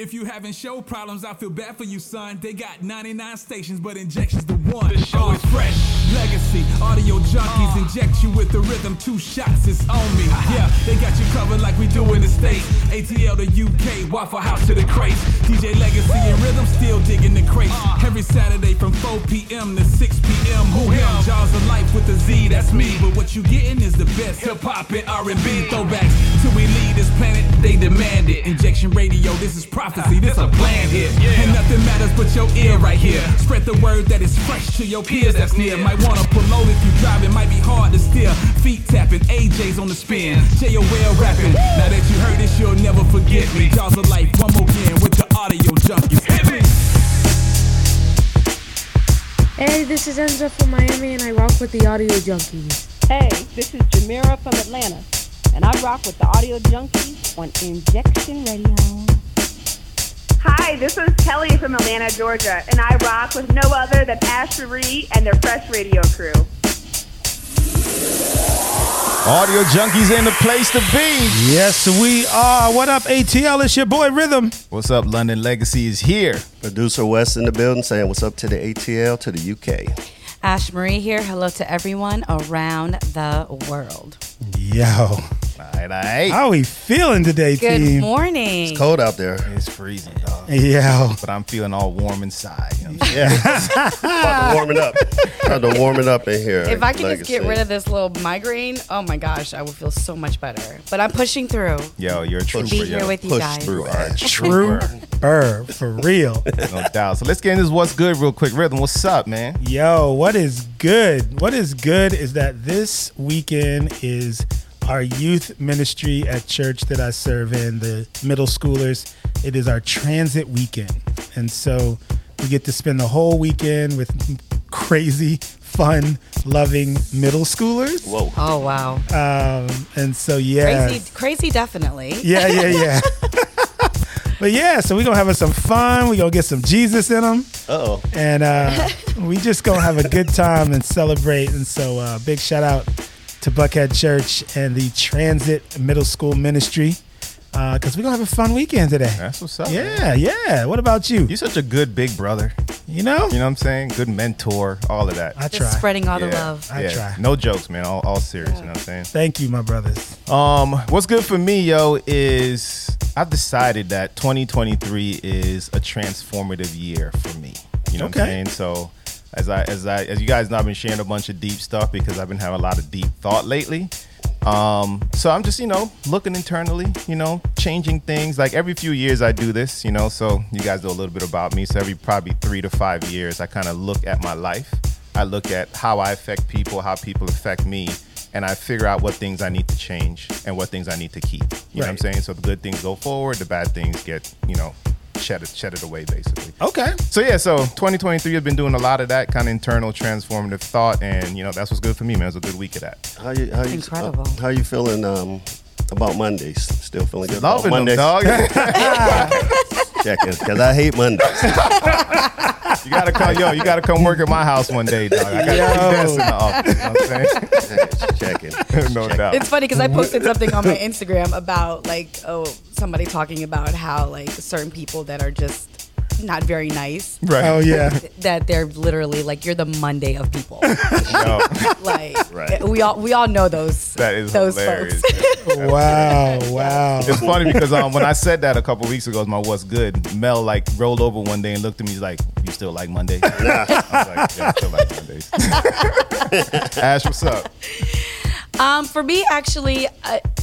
If you having show problems, I feel bad for you, son. They got 99 stations, but Injection's the one. The show is fresh. Legacy, Audio Junkies, inject you with the rhythm. 2 shots, it's on me. Yeah, they got you covered like we do in the States. ATL to UK, Waffle House to the crates. DJ Legacy and Rhythm still digging the crates. Every Saturday from 4 p.m. to 6 p.m. Who him? Jaws of Life with a Z, that's me. But what you getting is the best hip-hop and R&B throwbacks. Till we leave this planet, they demand it. Injection Radio, this is prophecy, this a planned hit. Yeah. And nothing matters but your ear right here. Spread the word that is fresh to your peers that's near. Might wanna pull load if you drive, it might be hard to steer. Feet tapping, AJ's on the spin. J.O.L. rapping, now that you heard this, you'll never forget me. Jaws of Life, one more again with the Audio Junkies. Hey, this is Enza from Miami, and I rock with the Audio Junkies. Hey, this is Jamira from Atlanta, and I rock with the Audio Junkies on Injection Radio. Hi, this is Kelly from Atlanta, Georgia, and I rock with no other than Asher Reed and their Fresh Radio crew. Audio Junkies in the place to be. Yes, we are. What up, ATL? It's your boy, Rhythm. What's up, London Legacy is here. Producer West in the building saying what's up to the ATL, to the UK. Ash Marie here. Hello to everyone around the world. Yo. All right. How we feeling today, team? Good morning. It's cold out there. It's freezing, dog. Yeah. But I'm feeling all warm inside. You know what I'm saying? About to warm it up. About to warm it up in here. If I could just get rid of this little migraine, oh my gosh, I would feel so much better. But I'm pushing through. Yo, you're a trooper. Be here with you guys. Push through. Trooper. For real. No doubt. So let's get into this What's Good real quick. Rhythm, what's up, man? Yo, what is good? What is good is that this weekend is our youth ministry at church that I serve in, the middle schoolers. It is our transit weekend. And so we get to spend the whole weekend with crazy, fun, loving middle schoolers. Whoa. Oh, wow. And so, yeah. Crazy definitely. Yeah. But yeah, so we're going to have some fun. We're going to get some Jesus in them. Uh-oh. And we just going to have a good time and celebrate. And so big shout out to Buckhead Church and the Transit Middle School Ministry, because we're going to have a fun weekend today. That's what's up. Yeah. What about you? You're such a good big brother. You know what I'm saying? Good mentor, all of that. I try. Just spreading all the love. I try. No jokes, man. All serious, You know what I'm saying? Thank you, my brothers. What's good for me, yo, is I've decided that 2023 is a transformative year for me. You know what I'm saying? So As you guys know, I've been sharing a bunch of deep stuff because I've been having a lot of deep thought lately. So I'm just, looking internally, changing things. Like every few years I do this, so you guys know a little bit about me. So every probably 3 to 5 years, I kind of look at my life. I look at how I affect people, how people affect me, and I figure out what things I need to change and what things I need to keep. You know what I'm saying? So the good things go forward, the bad things get, shed it away, basically. Okay. So 2023 has been doing a lot of that kind of internal transformative thought, and that's what's good for me, man. It was a good week of that. How you incredible. How you feeling about Mondays? Still feeling good about Mondays? Loving them, dog. Checking, because I hate Mondays. You gotta come work at my house one day, dog. I gotta do this in the office. You know what I'm saying? Checking. No doubt. It's funny because I posted something on my Instagram about somebody talking about how certain people that are just not very nice. Right. Oh yeah. That they're literally you're the Monday of people. No. We all know those. That is those hilarious. Folks. Wow. It's funny because when I said that a couple weeks ago, my what's good, Mel rolled over one day and looked at me. He's like, "You still like Mondays?" Yeah. I was like, "Yeah, I still like Mondays." Ash, what's up? For me, actually,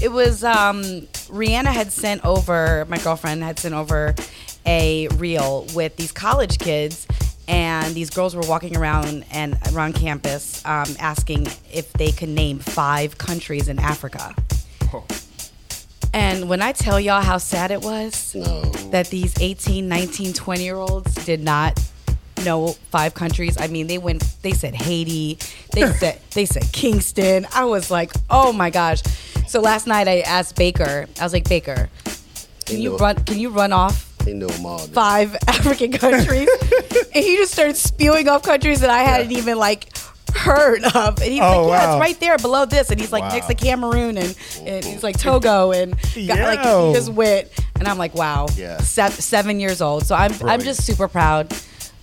it was Rihanna had sent over. My girlfriend had sent over a reel with these college kids, and these girls were walking around campus asking if they could name 5 countries in Africa. Oh. And when I tell y'all how sad it was that these 18, 19, 20-year-olds did not know 5 countries. I mean, they said Haiti, they said Kingston. I was like, oh my gosh. So last night I asked Baker, I was like, Baker, can you run off 5 African countries? And he just started spewing off countries that I hadn't even heard of. And he's like, yeah, it's right there below this. And he's like next to Cameroon and he's like Togo and like he just went. And I'm like, wow, 7 years old. So I'm brilliant. I'm just super proud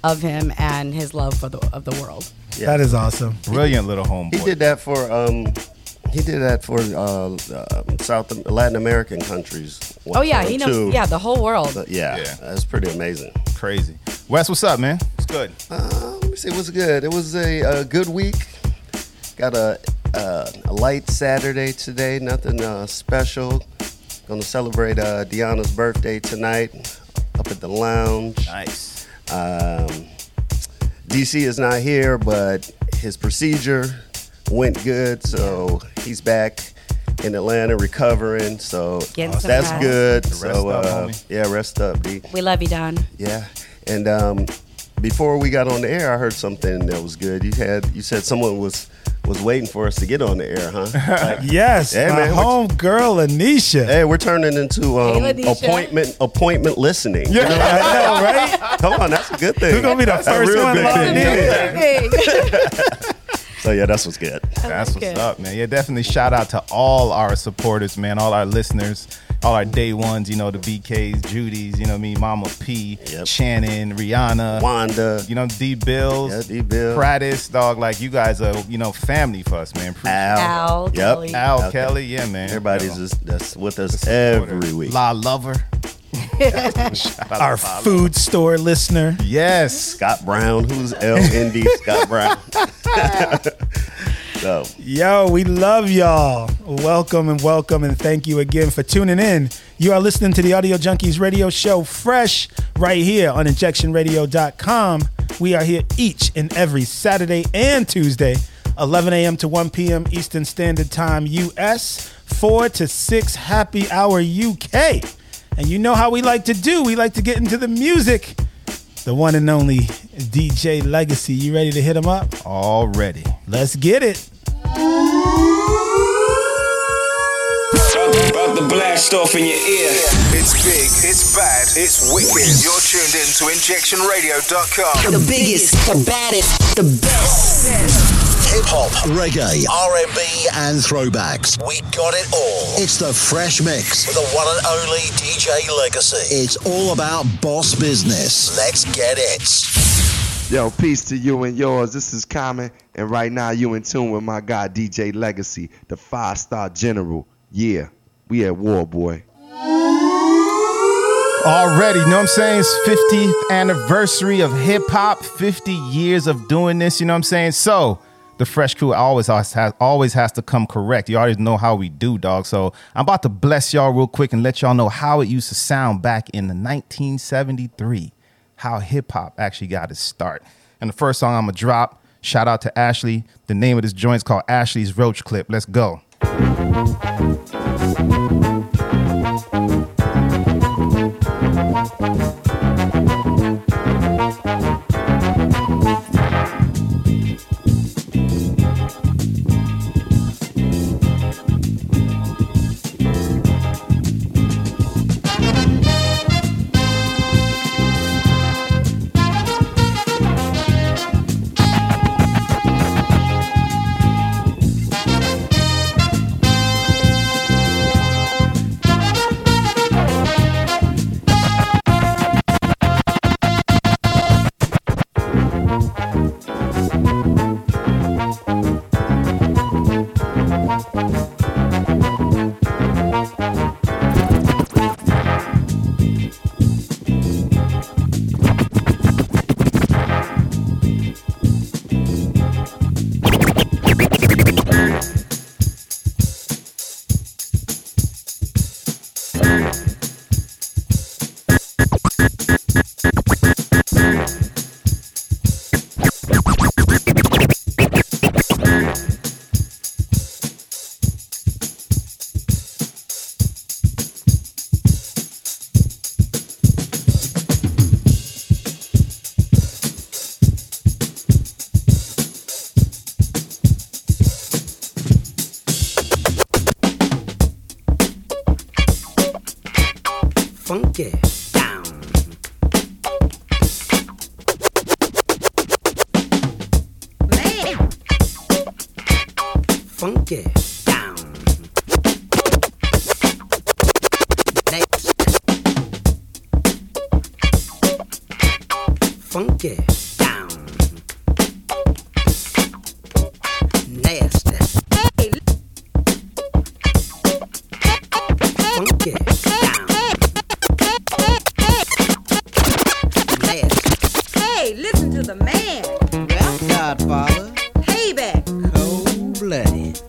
of him and his love for the world. Yeah. That is awesome. Brilliant little homeboy. He did that for South Latin American countries. He knows the whole world. But that's pretty amazing. Crazy. Wes, what's up, man? It's good. Let me see what's good. It was a good week. Got a light Saturday today. Nothing special. Gonna celebrate Deanna's birthday tonight up at the lounge. Nice. DC is not here, but his procedure went good, so he's back in Atlanta recovering, so that's good. So rest up, D. We love you, Don. Yeah. And before we got on the air, I heard something that was good. You said someone was waiting for us to get on the air, huh? Like, yes, hey, my home girl Anisha. Hey, we're turning into appointment listening. Yeah, I know, right? Come on, that's a good thing. We're gonna be the first one logging in. So yeah, that's what's good. That's what's up, man. Yeah, definitely shout out to all our supporters, man, all our listeners, all our day ones, you know, the BKs, Judy's, you know me, Mama P, Shannon, Rihanna, Wanda, you know, D-Bills, Prattis, dog, like you guys are, you know, family for us, man. Al Kelly. Al Kelly, yeah, man. Everybody's that's with us every week. La Lover. Our food store listener. Yes. Scott Brown. Who's LND Scott Brown? So. Yo, we love y'all. Welcome and thank you again for tuning in. You are listening to the Audio Junkies radio show fresh right here on InjectionRadio.com. We are here each and every Saturday and Tuesday, 11 a.m. to 1 p.m. Eastern Standard Time U.S., 4 to 6 happy hour U.K., and you know how we like to do. We like to get into the music. The one and only DJ Legacy. You ready to hit him up? Already. Let's get it. About the blast off in your ear. It's big, it's bad, it's wicked. You're tuned in to InjectionRadio.com. The biggest, the baddest, the best. Hip-hop, reggae, R&B, and throwbacks. We got it all. It's the Fresh Mix with the one and only DJ Legacy. It's all about boss business. Let's get it. Yo, peace to you and yours. This is Common, and right now you in tune with my guy DJ Legacy, the five-star general. Yeah, we at war, boy. Already, you know what I'm saying? It's 50th anniversary of hip-hop, 50 years of doing this, you know what I'm saying? So... the Fresh Crew always has to come correct. You already know how we do, dog. So I'm about to bless y'all real quick and let y'all know how it used to sound back in 1973, how hip-hop actually got its start. And the first song I'm going to drop, shout out to Ashley. The name of this joint is called Ashley's Roach Clip. Let's go. funky down. Nasty. Funky down. Nasty. Hey, listen to the man. Well, Godfather. Payback. Cold-blooded.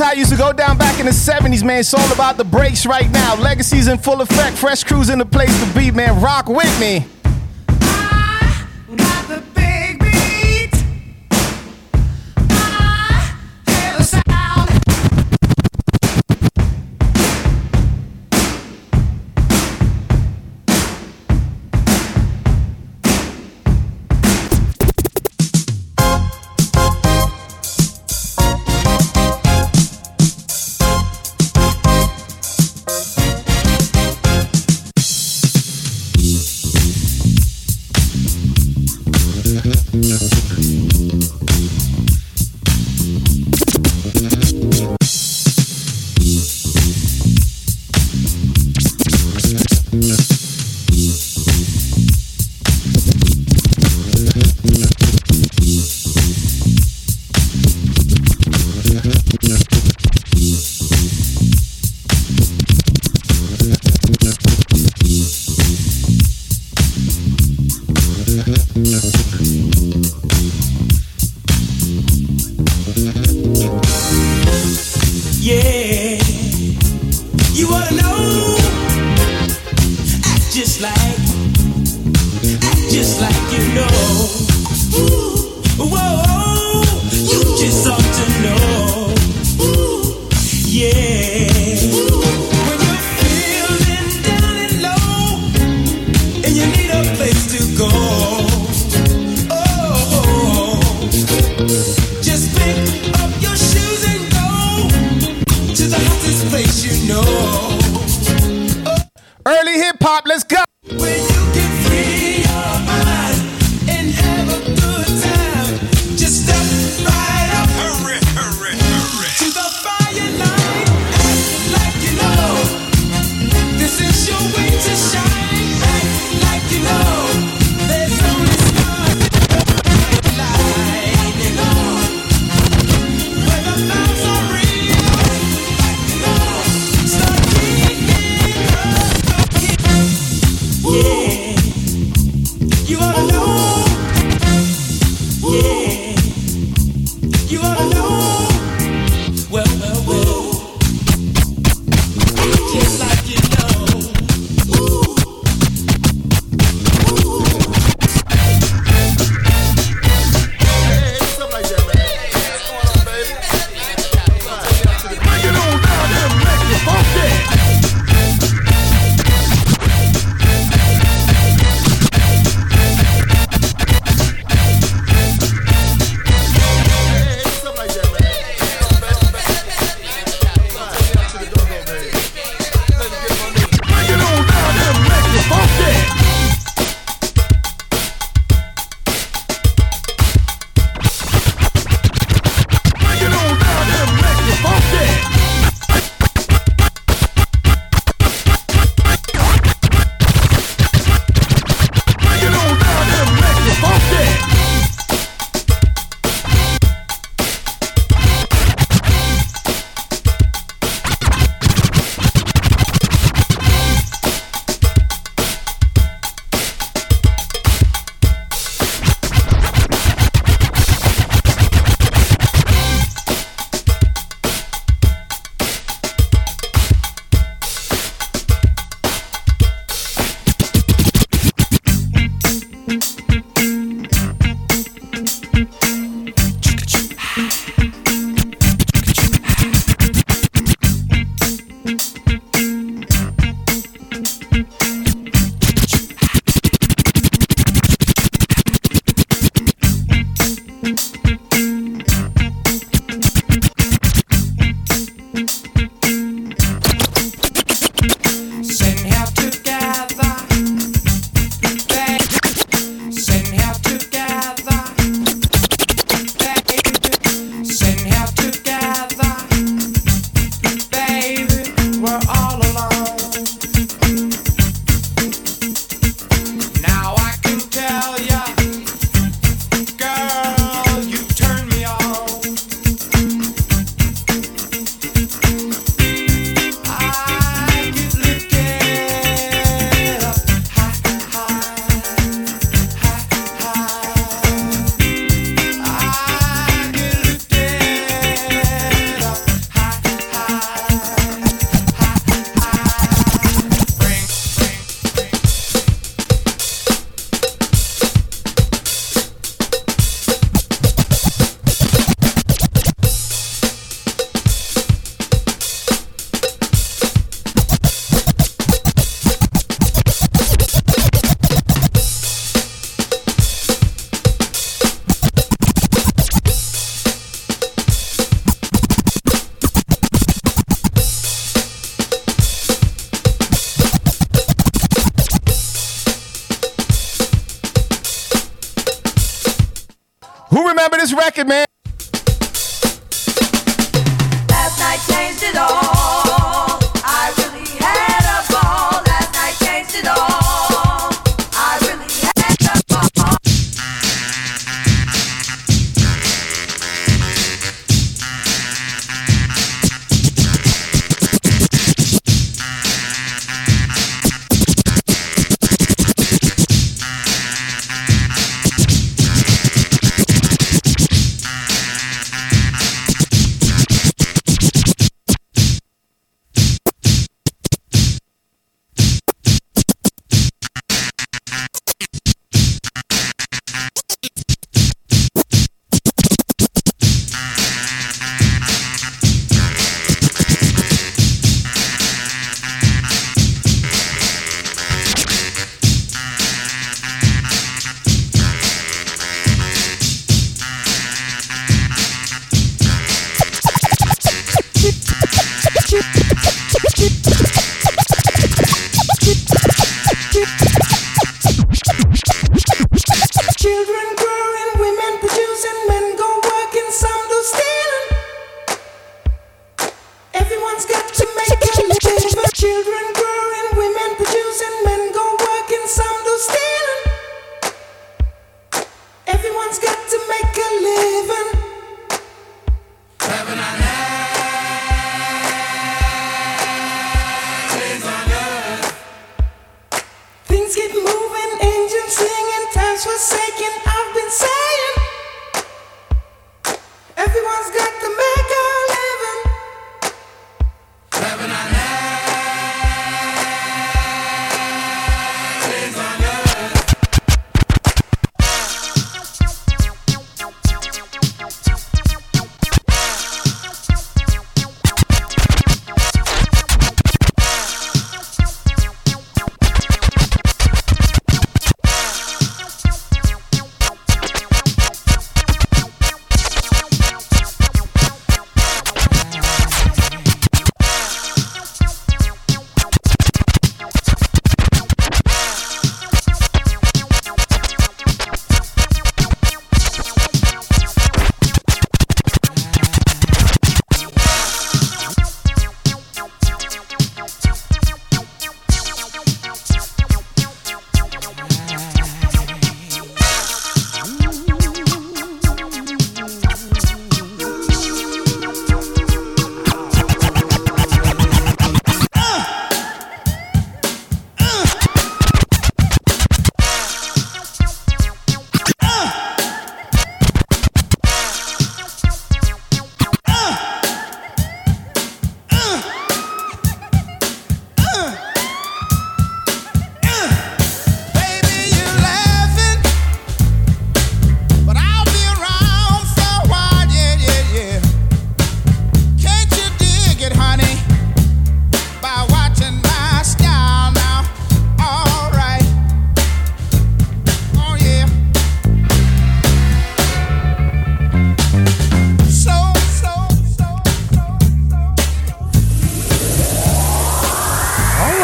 I used to go down back in the 70s, man. It's all about the breaks right now. Legacy's in full effect. Fresh crew's in the place to be, man. Rock with me. I got the big beat. I hear the sound. Yeah, when you're feeling this place, you know. Oh. Early hip hop, let's go. When you get free your mind and have a good time, just step right up, hurry, to the fire line, act like you know. This is your way to shine, act like you know.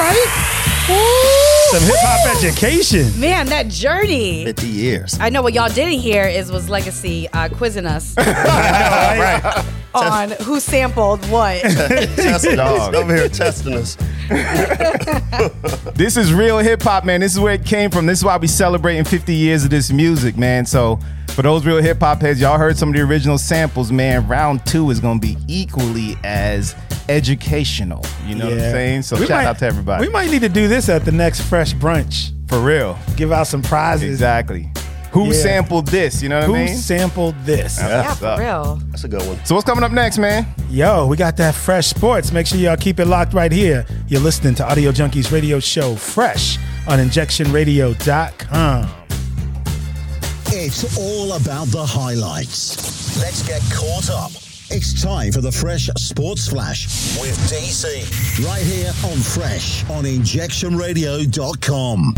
right. Ooh, some hip-hop education. Man, that journey. 50 years. I know what y'all didn't hear was Legacy quizzing us. Right. On who sampled what. Test dog. Over here testing us. This is real hip-hop, man. This is where it came from. This is why we celebrating 50 years of this music, man. So for those real hip-hop heads, y'all heard some of the original samples, man. Round two is going to be equally as educational. You know what I'm saying? So shout out to everybody. We might need to do this at the next Fresh Brunch. For real. Give out some prizes. Exactly. Who sampled this? You know what I mean? Who sampled this? Yeah, for real. That's a good one. So what's coming up next, man? Yo, we got that Fresh Sports. Make sure y'all keep it locked right here. You're listening to Audio Junkies Radio Show Fresh on InjectionRadio.com. It's all about the highlights. Let's get caught up. It's time for the Fresh Sports Flash with DC. Right here on Fresh on InjectionRadio.com.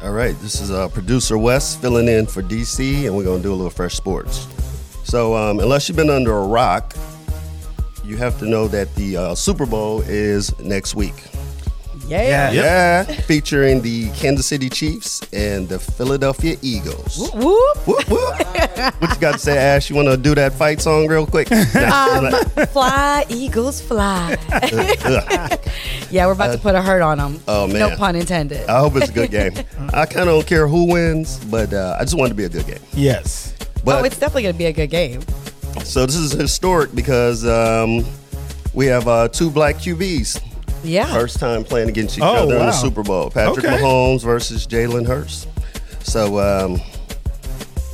All right, this is producer Wes filling in for DC, and we're going to do a little Fresh Sports. So unless you've been under a rock, you have to know that the Super Bowl is next week. Yeah. Featuring the Kansas City Chiefs and the Philadelphia Eagles. Whoop, whoop. Whoop, whoop. What you got to say, Ash? You want to do that fight song real quick? Fly, Eagles, fly. Yeah, we're about to put a hurt on them. Oh, man. No pun intended. I hope it's a good game. I kind of don't care who wins, but I just want it to be a good game. Yes. But, it's definitely going to be a good game. So this is historic because we have two black QBs. Yeah. First time playing against each other in the Super Bowl. Patrick Mahomes versus Jalen Hurts. So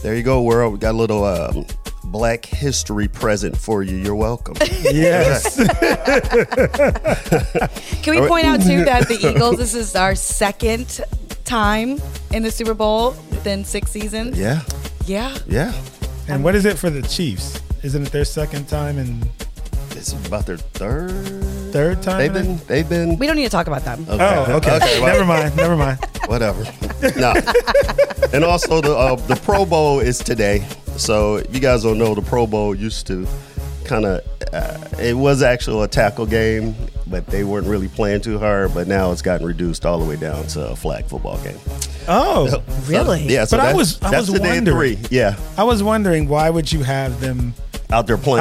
there you go, world. We got a little black history present for you. You're welcome. Yes. Can we point out, too, that the Eagles, this is our second time in the Super Bowl within 6 seasons? Yeah. And what is it for the Chiefs? Isn't it their second time in... It's about their third time. They've been. We don't need to talk about them. Okay. Well, Never mind. Whatever. No. And also the Pro Bowl is today. So if you guys don't know, the Pro Bowl used to kind of it was actually a tackle game, but they weren't really playing too hard. But now it's gotten reduced all the way down to a flag football game. Really? Yeah. So but I was wondering. Yeah. I was wondering, why would you have them? Out there playing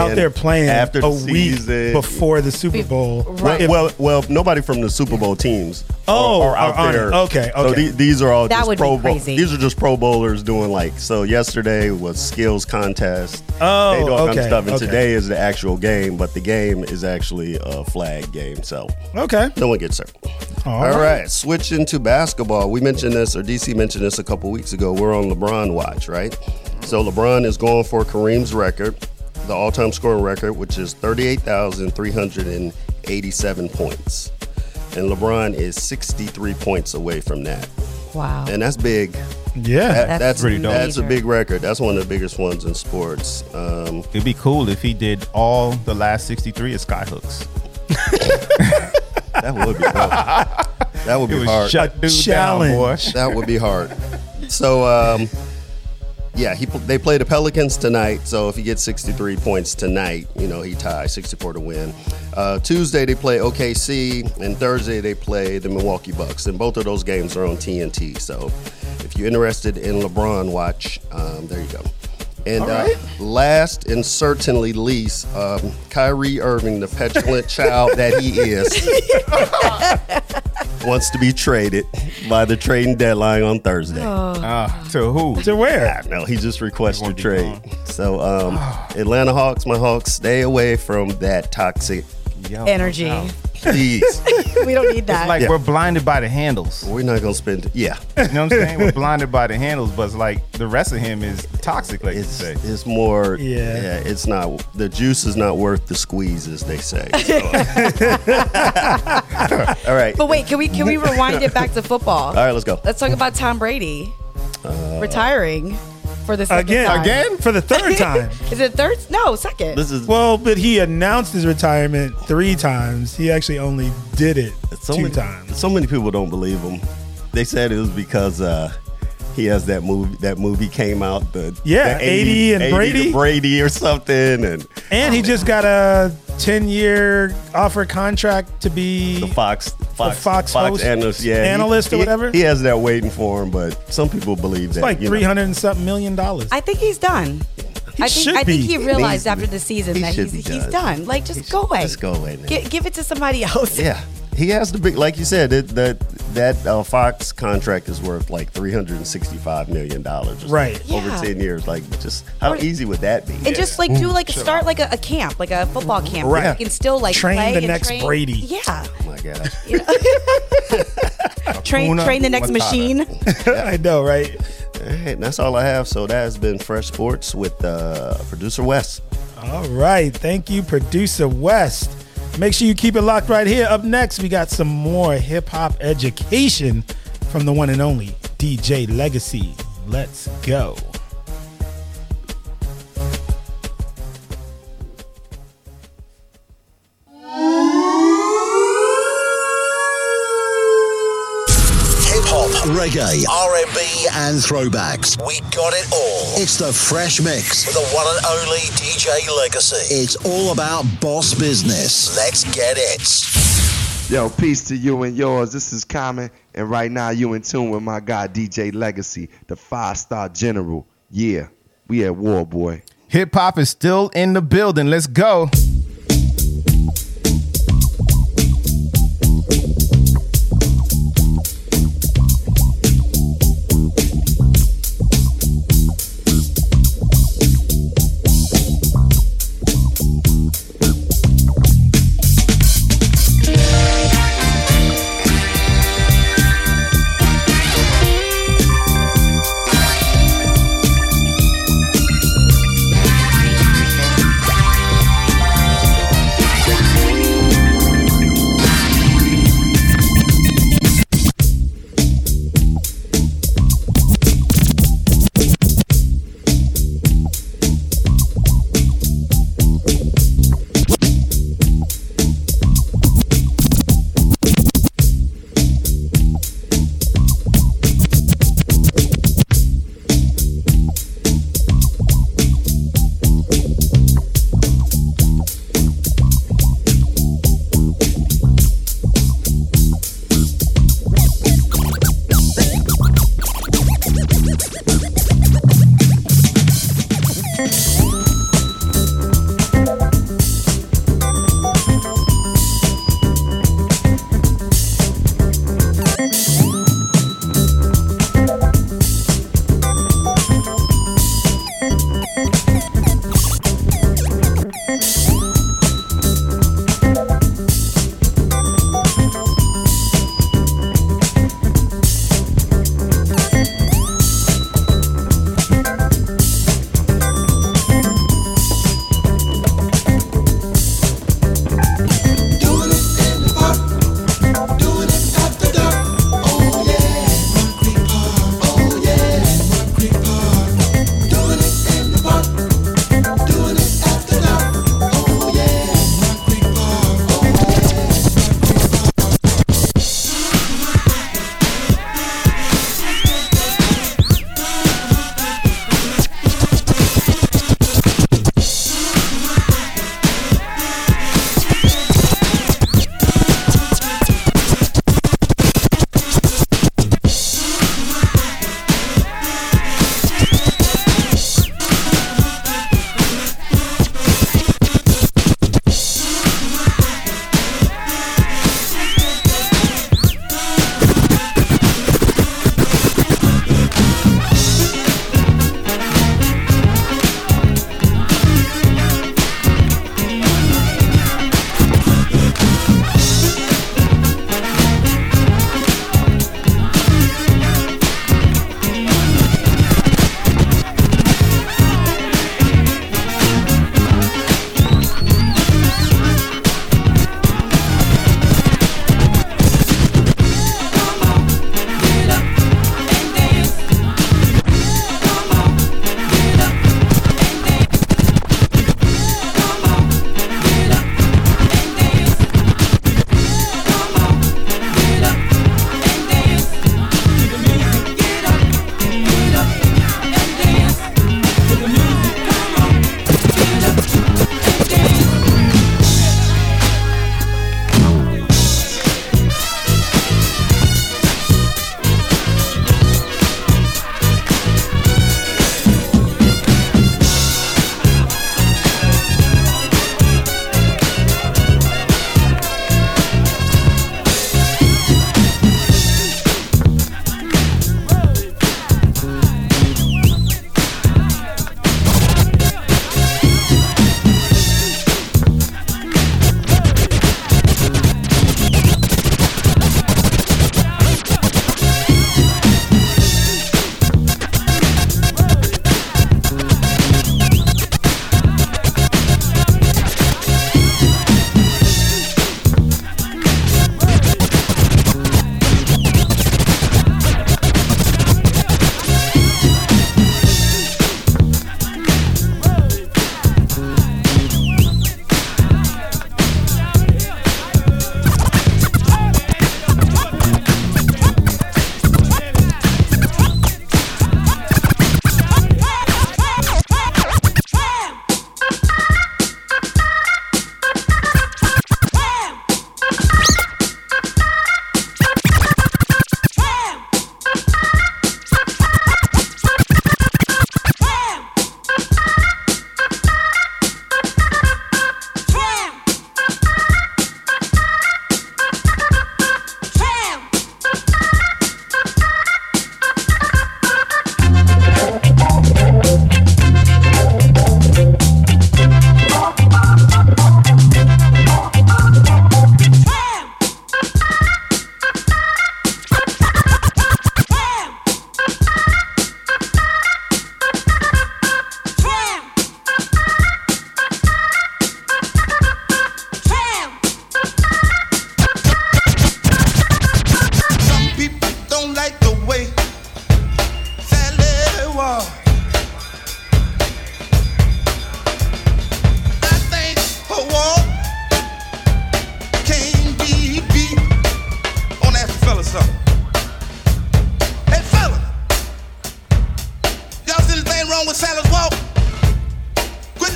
after the week before the Super Bowl. Right. Well, nobody from the Super Bowl teams are out there. Okay. So these are all just Pro Bowlers. These are just Pro Bowlers doing so yesterday was skills contest. They do all kinds of stuff. And today is the actual game, but the game is actually a flag game. So no one gets hurt. All right. Switching to basketball. We mentioned this, or DC mentioned this a couple weeks ago. We're on LeBron watch, right? So LeBron is going for Kareem's record. The all-time scoring record, which is 38,387 points. And LeBron is 63 points away from that. Wow. And that's big. Yeah, that's pretty dope. That's a big record. That's one of the biggest ones in sports. It'd be cool if he did all the last 63 as skyhooks. That would be dope. That would be hard. Shut dude down, boy. That would be hard. So... yeah, they play the Pelicans tonight, so if he gets 63 points tonight, he ties 64 to win. Tuesday, they play OKC, and Thursday, they play the Milwaukee Bucks, and both of those games are on TNT, so if you're interested in LeBron watch, there you go. And last and certainly least, Kyrie Irving, the petulant child that he is. Wants to be traded by the trading deadline on Thursday. To who? To where? No, he just requested a trade. So Atlanta Hawks, my Hawks, stay away from that toxic energy. Please. We don't need that. It's we're blinded by the handles. We're not going to spend you know what I'm saying? We're blinded by the handles, but it's the rest of him is toxic, like it's, you say. It's more, it's not, the juice is not worth the squeeze, as they say. So. All right. But wait, can we rewind it back to football? All right, let's go. Let's talk about Tom Brady retiring. For the second time. Again? For the third time. Is it third? No, second. But he announced his retirement 3 times. He actually only did it 2 times. So many people don't believe him. They said it was because he has that movie. That movie came out the 80 and Brady or something, and And he just got a 10-year offer contract to be the Fox host, analyst, or whatever. He has that waiting for him, but some people believe it's that like $300 and something million. I think he's done. I think he realized after the season that he's done. Like, just go away. Just go away. Give it to somebody else. Yeah. He has to be, like you said, that Fox contract is worth like $365 million. Right. Over 10 years. Like, just how easy would that be? And just like do like start like a camp, like a football camp. Right. You can still like train the next Brady. Yeah. Oh my gosh. You know? train the next machine. I know, right? All right, and that's all I have. So that has been Fresh Sports with Producer West. All right. Thank you, Producer West. Make sure you keep it locked right here. Up next, we got some more hip-hop education from the one and only DJ Legacy. Let's go. Reggae, R&B, and throwbacks. We got it all. It's the Fresh Mix. The one and only DJ Legacy. It's all about boss business. Let's get it. Yo, peace to you and yours. This is Common, and right now you in tune with my guy, DJ Legacy, the five-star general. Yeah, we at war, boy. Hip-hop is still in the building. Let's go.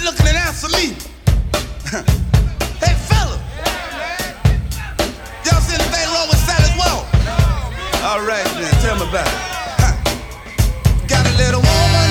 looking and answer me. Hey, fella. Y'all see anything wrong with Sally's wall? All right, then. Tell me about it. Got a little woman.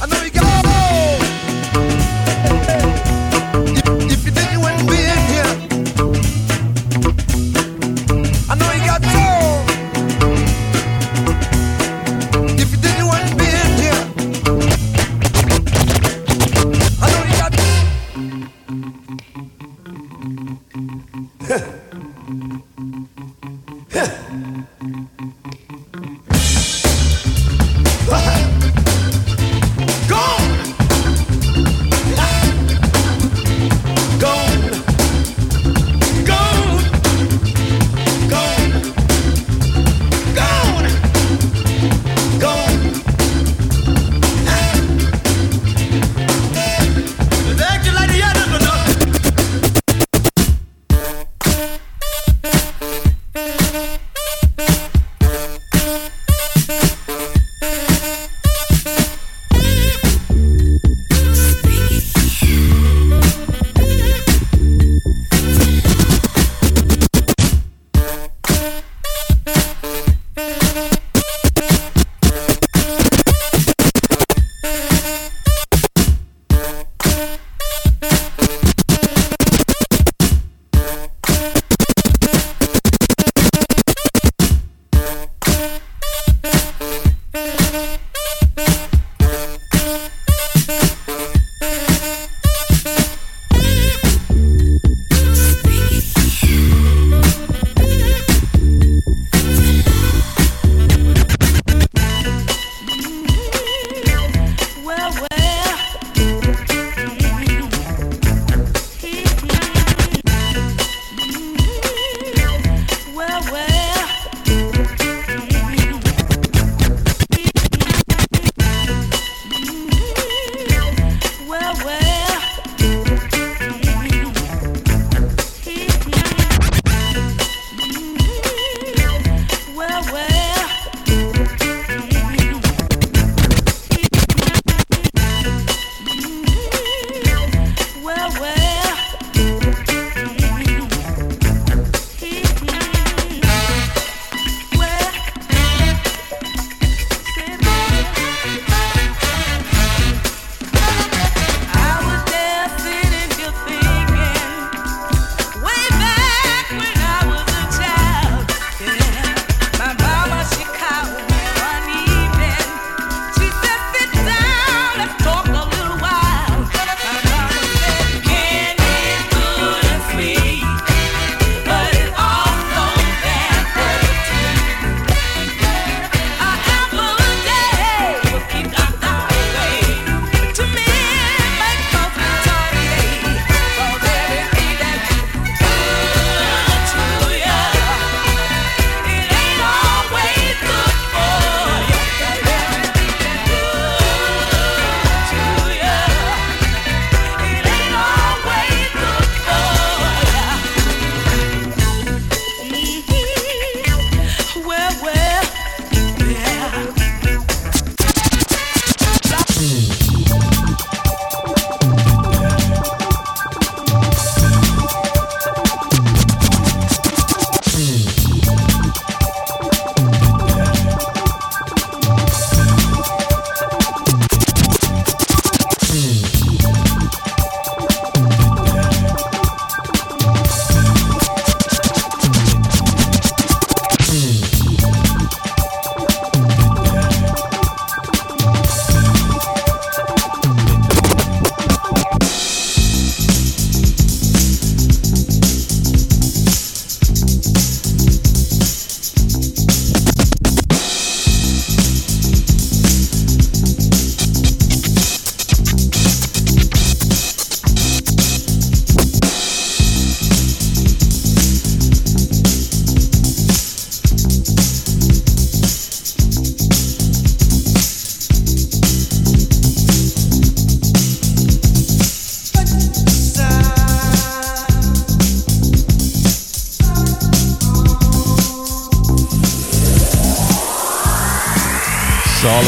I know you got old. If you didn't want to be in here, I know you got old. If you didn't want to be in here, I know you got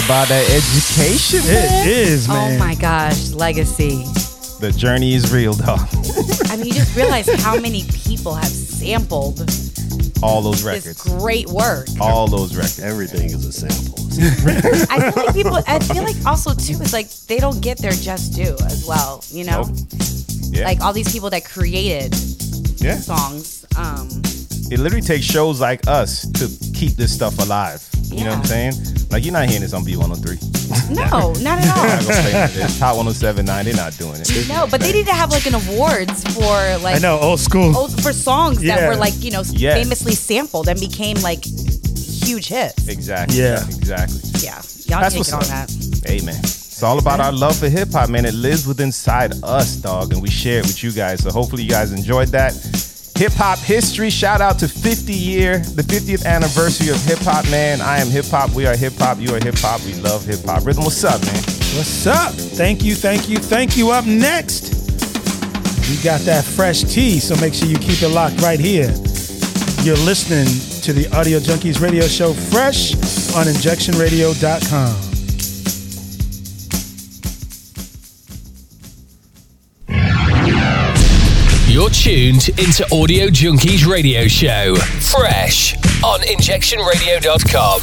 about that education, man. It is, man. Oh my gosh, legacy. The journey is real, dog. I mean, you just realize how many people have sampled all those records. It's great work. All those records. Everything is a sample. I feel like people, I feel like also too, it's like they don't get their just due as well, you know? Nope. Yeah. Like all these people that created songs. It literally takes shows like us to keep this stuff alive. You know what I'm saying? Like, you're not hearing this on B103. No, not at all. It's Hot 107.9. They're not doing it. No, but they need to have like an awards for like... I know, old school. For songs that were like, you know, famously sampled and became like huge hits. Exactly. Yeah. Exactly. Yeah. Y'all that's take it on up. That. Amen. It's all about our love for hip hop, man. It lives within inside us, dog. And we share it with you guys. So hopefully you guys enjoyed that. Hip hop history. Shout out to 50th anniversary of hip hop, man. I am hip hop. We are hip hop. You are hip hop. We love hip hop. Rhythm, what's up, man? What's up? Thank you, thank you, thank you. Up next, we got that fresh tea, so make sure you keep it locked right here. You're listening to the Audio Junkies Radio Show fresh on InjectionRadio.com. You're tuned into Audio Junkies Radio Show, fresh on InjectionRadio.com.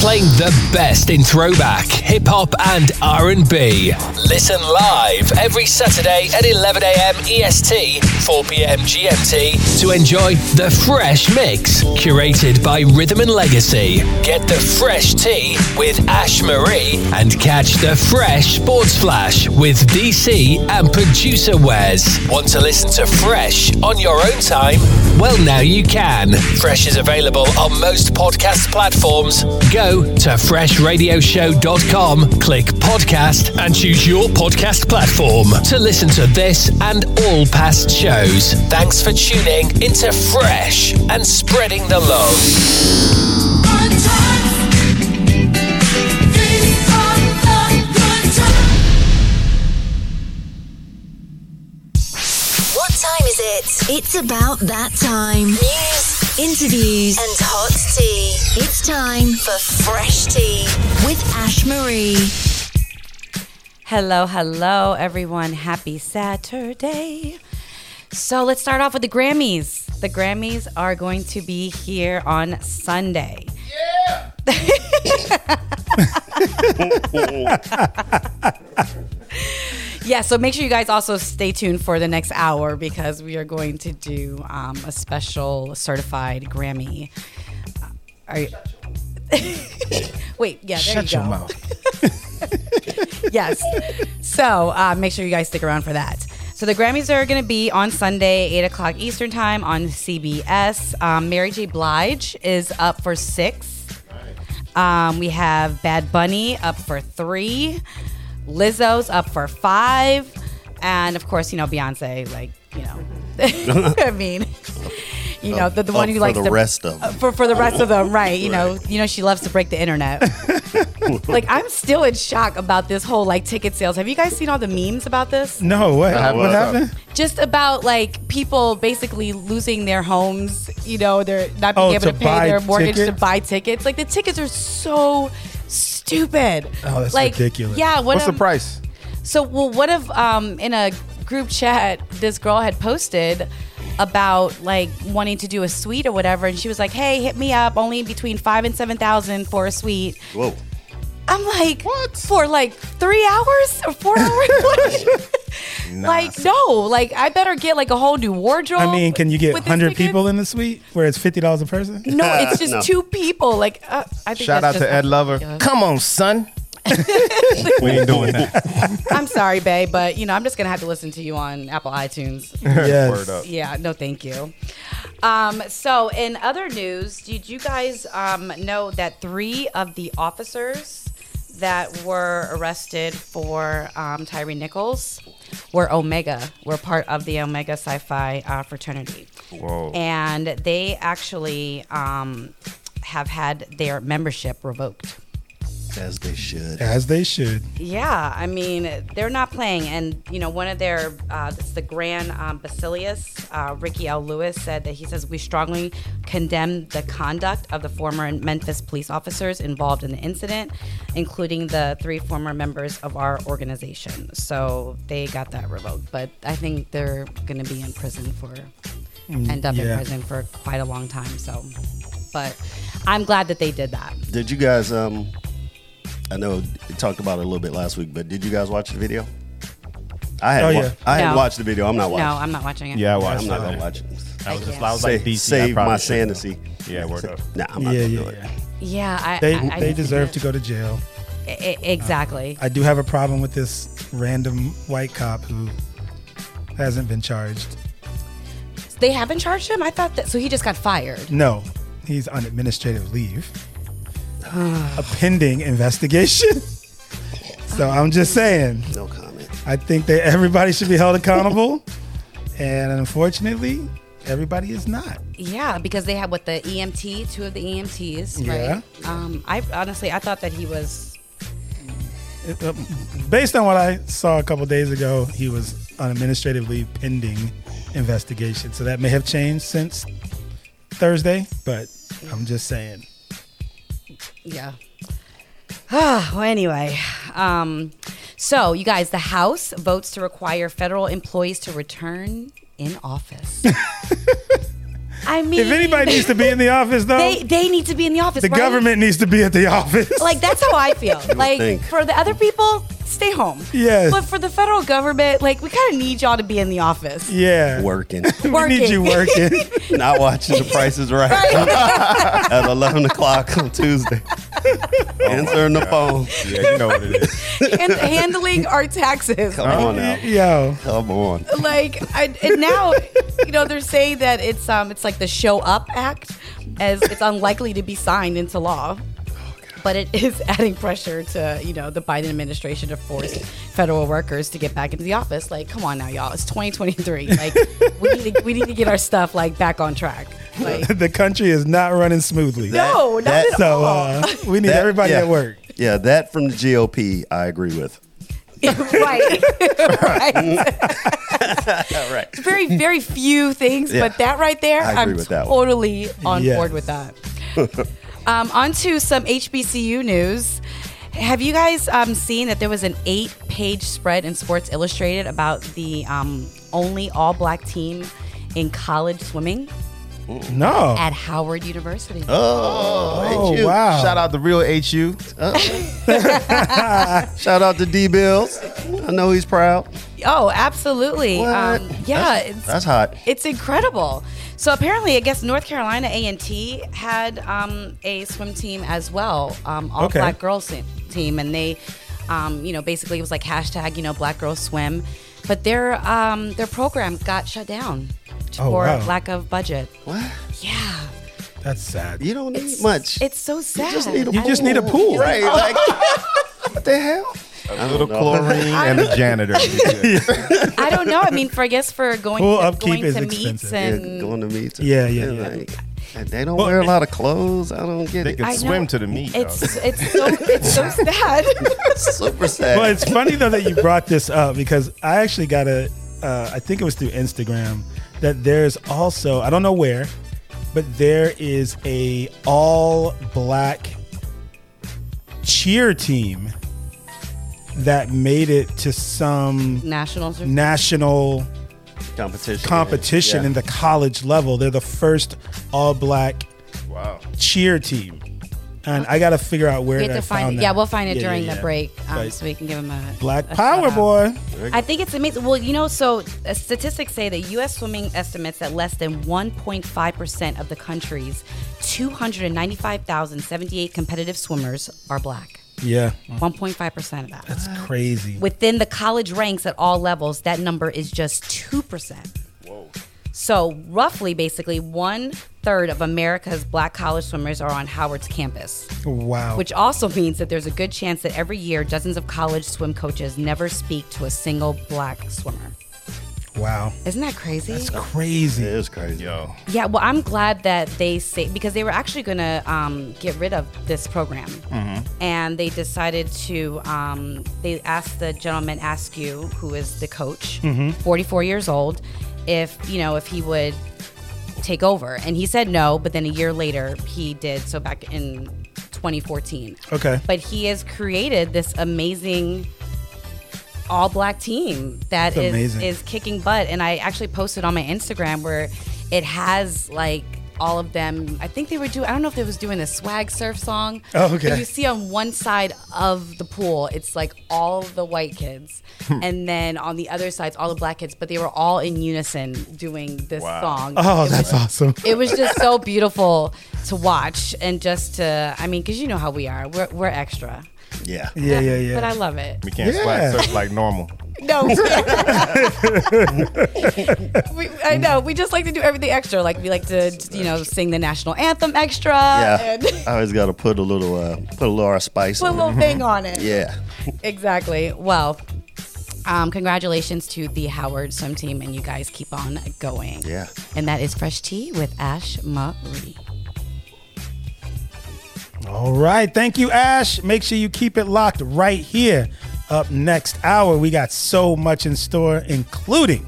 Playing the best in throwback, hip-hop and R&B. Listen live every Saturday at 11 a.m. EST, 4 p.m. GMT to enjoy the fresh mix curated by Rhythm and Legacy. Get the fresh tea with Ash Marie and catch the fresh sports flash with DC and producer Wes. Want to listen to Fresh on your own time? Well, now you can. Fresh is available on most podcast platforms. Go to FreshRadioShow.com, click podcast, and choose your podcast platform to listen to this and all past shows. Thanks for tuning into Fresh and spreading the love. It's about that time. News, interviews, and hot tea. It's time for Fresh Tea with Ash Marie. Hello, hello, everyone. Happy Saturday. So let's start off with the Grammys. The Grammys are going to be here on Sunday. Yeah! Yeah, so make sure you guys also stay tuned for the next hour because we are going to do a special certified Grammy. Wait, yeah, there shut you go. Your mouth. Yes. So make sure you guys stick around for that. So the Grammys are going to be on Sunday, 8 o'clock Eastern time on CBS. Mary J. Blige is up for 6. We have Bad Bunny up for 3. Lizzo's up for 5, and of course, you know, Beyonce, like, you know, I mean, you know, the one who likes the rest of them. For the rest of them, right? You know, you know, she loves to break the internet. Like, I'm still in shock about this whole like ticket sales. Have you guys seen all the memes about this? No, what happened? Just about like people basically losing their homes. You know, they're not being able to pay their mortgage to buy tickets. Like the tickets are so stupid. Oh, that's like, ridiculous. Yeah, what's the price? So, well, what if in a group chat, this girl had posted about like wanting to do a suite or whatever, and she was like, "Hey, hit me up. Only between 5,000 and 7,000 for a suite." Whoa. I'm like, what? For like 3 hours or 4 hours? Nah. Like, no. Like, I better get like a whole new wardrobe. I mean, can you get 100 people in the suite where it's $50 a person? No, it's just 2 people. Like, I think shout out to Ed Lover. Come on, son. We ain't doing that. I'm sorry, babe, but you know, I'm just gonna have to listen to you on Apple iTunes. Yes. Word up. Yeah, no thank you. So in other news, did you guys know that 3 of the officers that were arrested for Tyree Nichols were part of the Omega Sci-Fi fraternity. Whoa. And they actually have had their membership revoked. As they should. As they should. Yeah, I mean, they're not playing. And, you know, one of their, it's the Grand Basilius, Ricky L. Lewis, said that he says, "We strongly condemn the conduct of the former Memphis police officers involved in the incident, including the 3 former members of our organization." So they got that revoked. But I think they're going to be in prison for end up in prison for quite a long time. So, but I'm glad that they did that. Did you guys, I know we talked about it a little bit last week, but did you guys watch the video? I had watched the video. I'm not watching. No, I'm not watching it. Yeah, I watched it. I'm not going to watch it. I was like, save my sanity. Yeah, word up. Nah, I'm not going to do it. Yeah, They deserve to go to jail. Exactly. I do have a problem with this random white cop who hasn't been charged. They haven't charged him? I thought that. So he just got fired. No, he's on administrative leave. A pending investigation. So I'm just saying. No comment. I think that everybody should be held accountable. And unfortunately, everybody is not. Yeah, because they had two of the EMTs, right? Yeah. I thought that he was. Based on what I saw a couple days ago, he was on administrative leave pending investigation. So that may have changed since Thursday, but I'm just saying. Yeah. Well, anyway, so you guys, the House votes to require federal employees to return in office. I mean, if anybody needs to be in the office, though, they need to be in the office. The government needs to be at the office. Like, that's how I feel. For the other people, stay home. Yes. But for the federal government, we kind of need y'all to be in the office. Yeah. Working. We need you working. Not watching The Price is Right. At 11 o'clock on Tuesday. Answering the phone. Yeah, you know what it is. And handling our taxes. Come on now. Yo. Come on. Now, they're saying that it's like the Show Up Act, as it's unlikely to be signed into law. But it is adding pressure to, the Biden administration to force federal workers to get back into the office. Come on now, y'all. It's 2023. We need to get our stuff back on track. The country is not running smoothly. No, not at all. We need everybody at work. Yeah, that from the GOP, I agree with. Right. Very, very few things, but that right there, I'm totally on board with that. On to some HBCU news. Have you guys seen that there was an 8-page spread in Sports Illustrated about the only all-black team in college swimming? No. At Howard University. Oh, wow. Shout out the real HU. Shout out to D-Bills. I know he's proud. Oh, absolutely. That's hot. It's incredible. So apparently, I guess North Carolina A&T had a swim team as well, all-black girls team. And they, basically it was hashtag, black girls swim. But their program got shut down for lack of budget. What? Yeah. That's sad. You don't need much. It's so sad. You just need a pool. Right. What the hell? A little chlorine and a janitor. I don't know. I mean, for going to meets. Yeah. They don't wear a lot of clothes. I don't get it. They can swim to the meet. It's so sad. Super sad. Well, it's funny, though, that you brought this up because I actually got I think it was through Instagram, that there's also, I don't know where, but there is a all-black cheer team that made it to some national competition in the college level. They're the first all-black cheer team. And I got to figure out where I found it. Yeah, we'll find it during the break so we can give them a Black Power, boy. I think it's amazing. Well, so statistics say that U.S. swimming estimates that less than 1.5% of the country's 295,078 competitive swimmers are black. Yeah. 1.5% of that. That's crazy. Within the college ranks at all levels, that number is just 2%. Whoa. So roughly, basically, 1/3 of America's black college swimmers are on Howard's campus. Wow. Which also means that there's a good chance that every year, dozens of college swim coaches never speak to a single black swimmer. Wow. Isn't that crazy? That's crazy. It is crazy. Yo. Yeah, well, I'm glad that they say, because they were actually going to get rid of this program. Mm-hmm. And they decided to, they asked the gentleman Askew, who is the coach, 44 years old, if he would take over. And he said no, but then a year later he did, so back in 2014. Okay. But he has created this amazing all-black team that is kicking butt. And I actually posted on my Instagram where it has like all of them. I think they were doing, I don't know if they was doing the Swag Surf song. Oh, okay. But you see on one side of the pool, it's like all the white kids. And then on the other side, it's all the black kids. But they were all in unison doing this song. Oh, that's awesome. It was just so beautiful to watch. And just to, I mean, because you know how we are. We're extra. Yeah. Yeah, yeah, yeah. But I love it. We can't Swag Surf like normal. No, I know. We just like to do everything extra. Like we like to, you know, sing the national anthem extra. Yeah, and I always got to put a little Laura Spice, put a little thing on it. Yeah, exactly. Well, congratulations to the Howard Swim Team, and you guys keep on going. Yeah, and that is Fresh Tea with Ash Marie. All right, thank you, Ash. Make sure you keep it locked right here. Up next hour, we got so much in store, including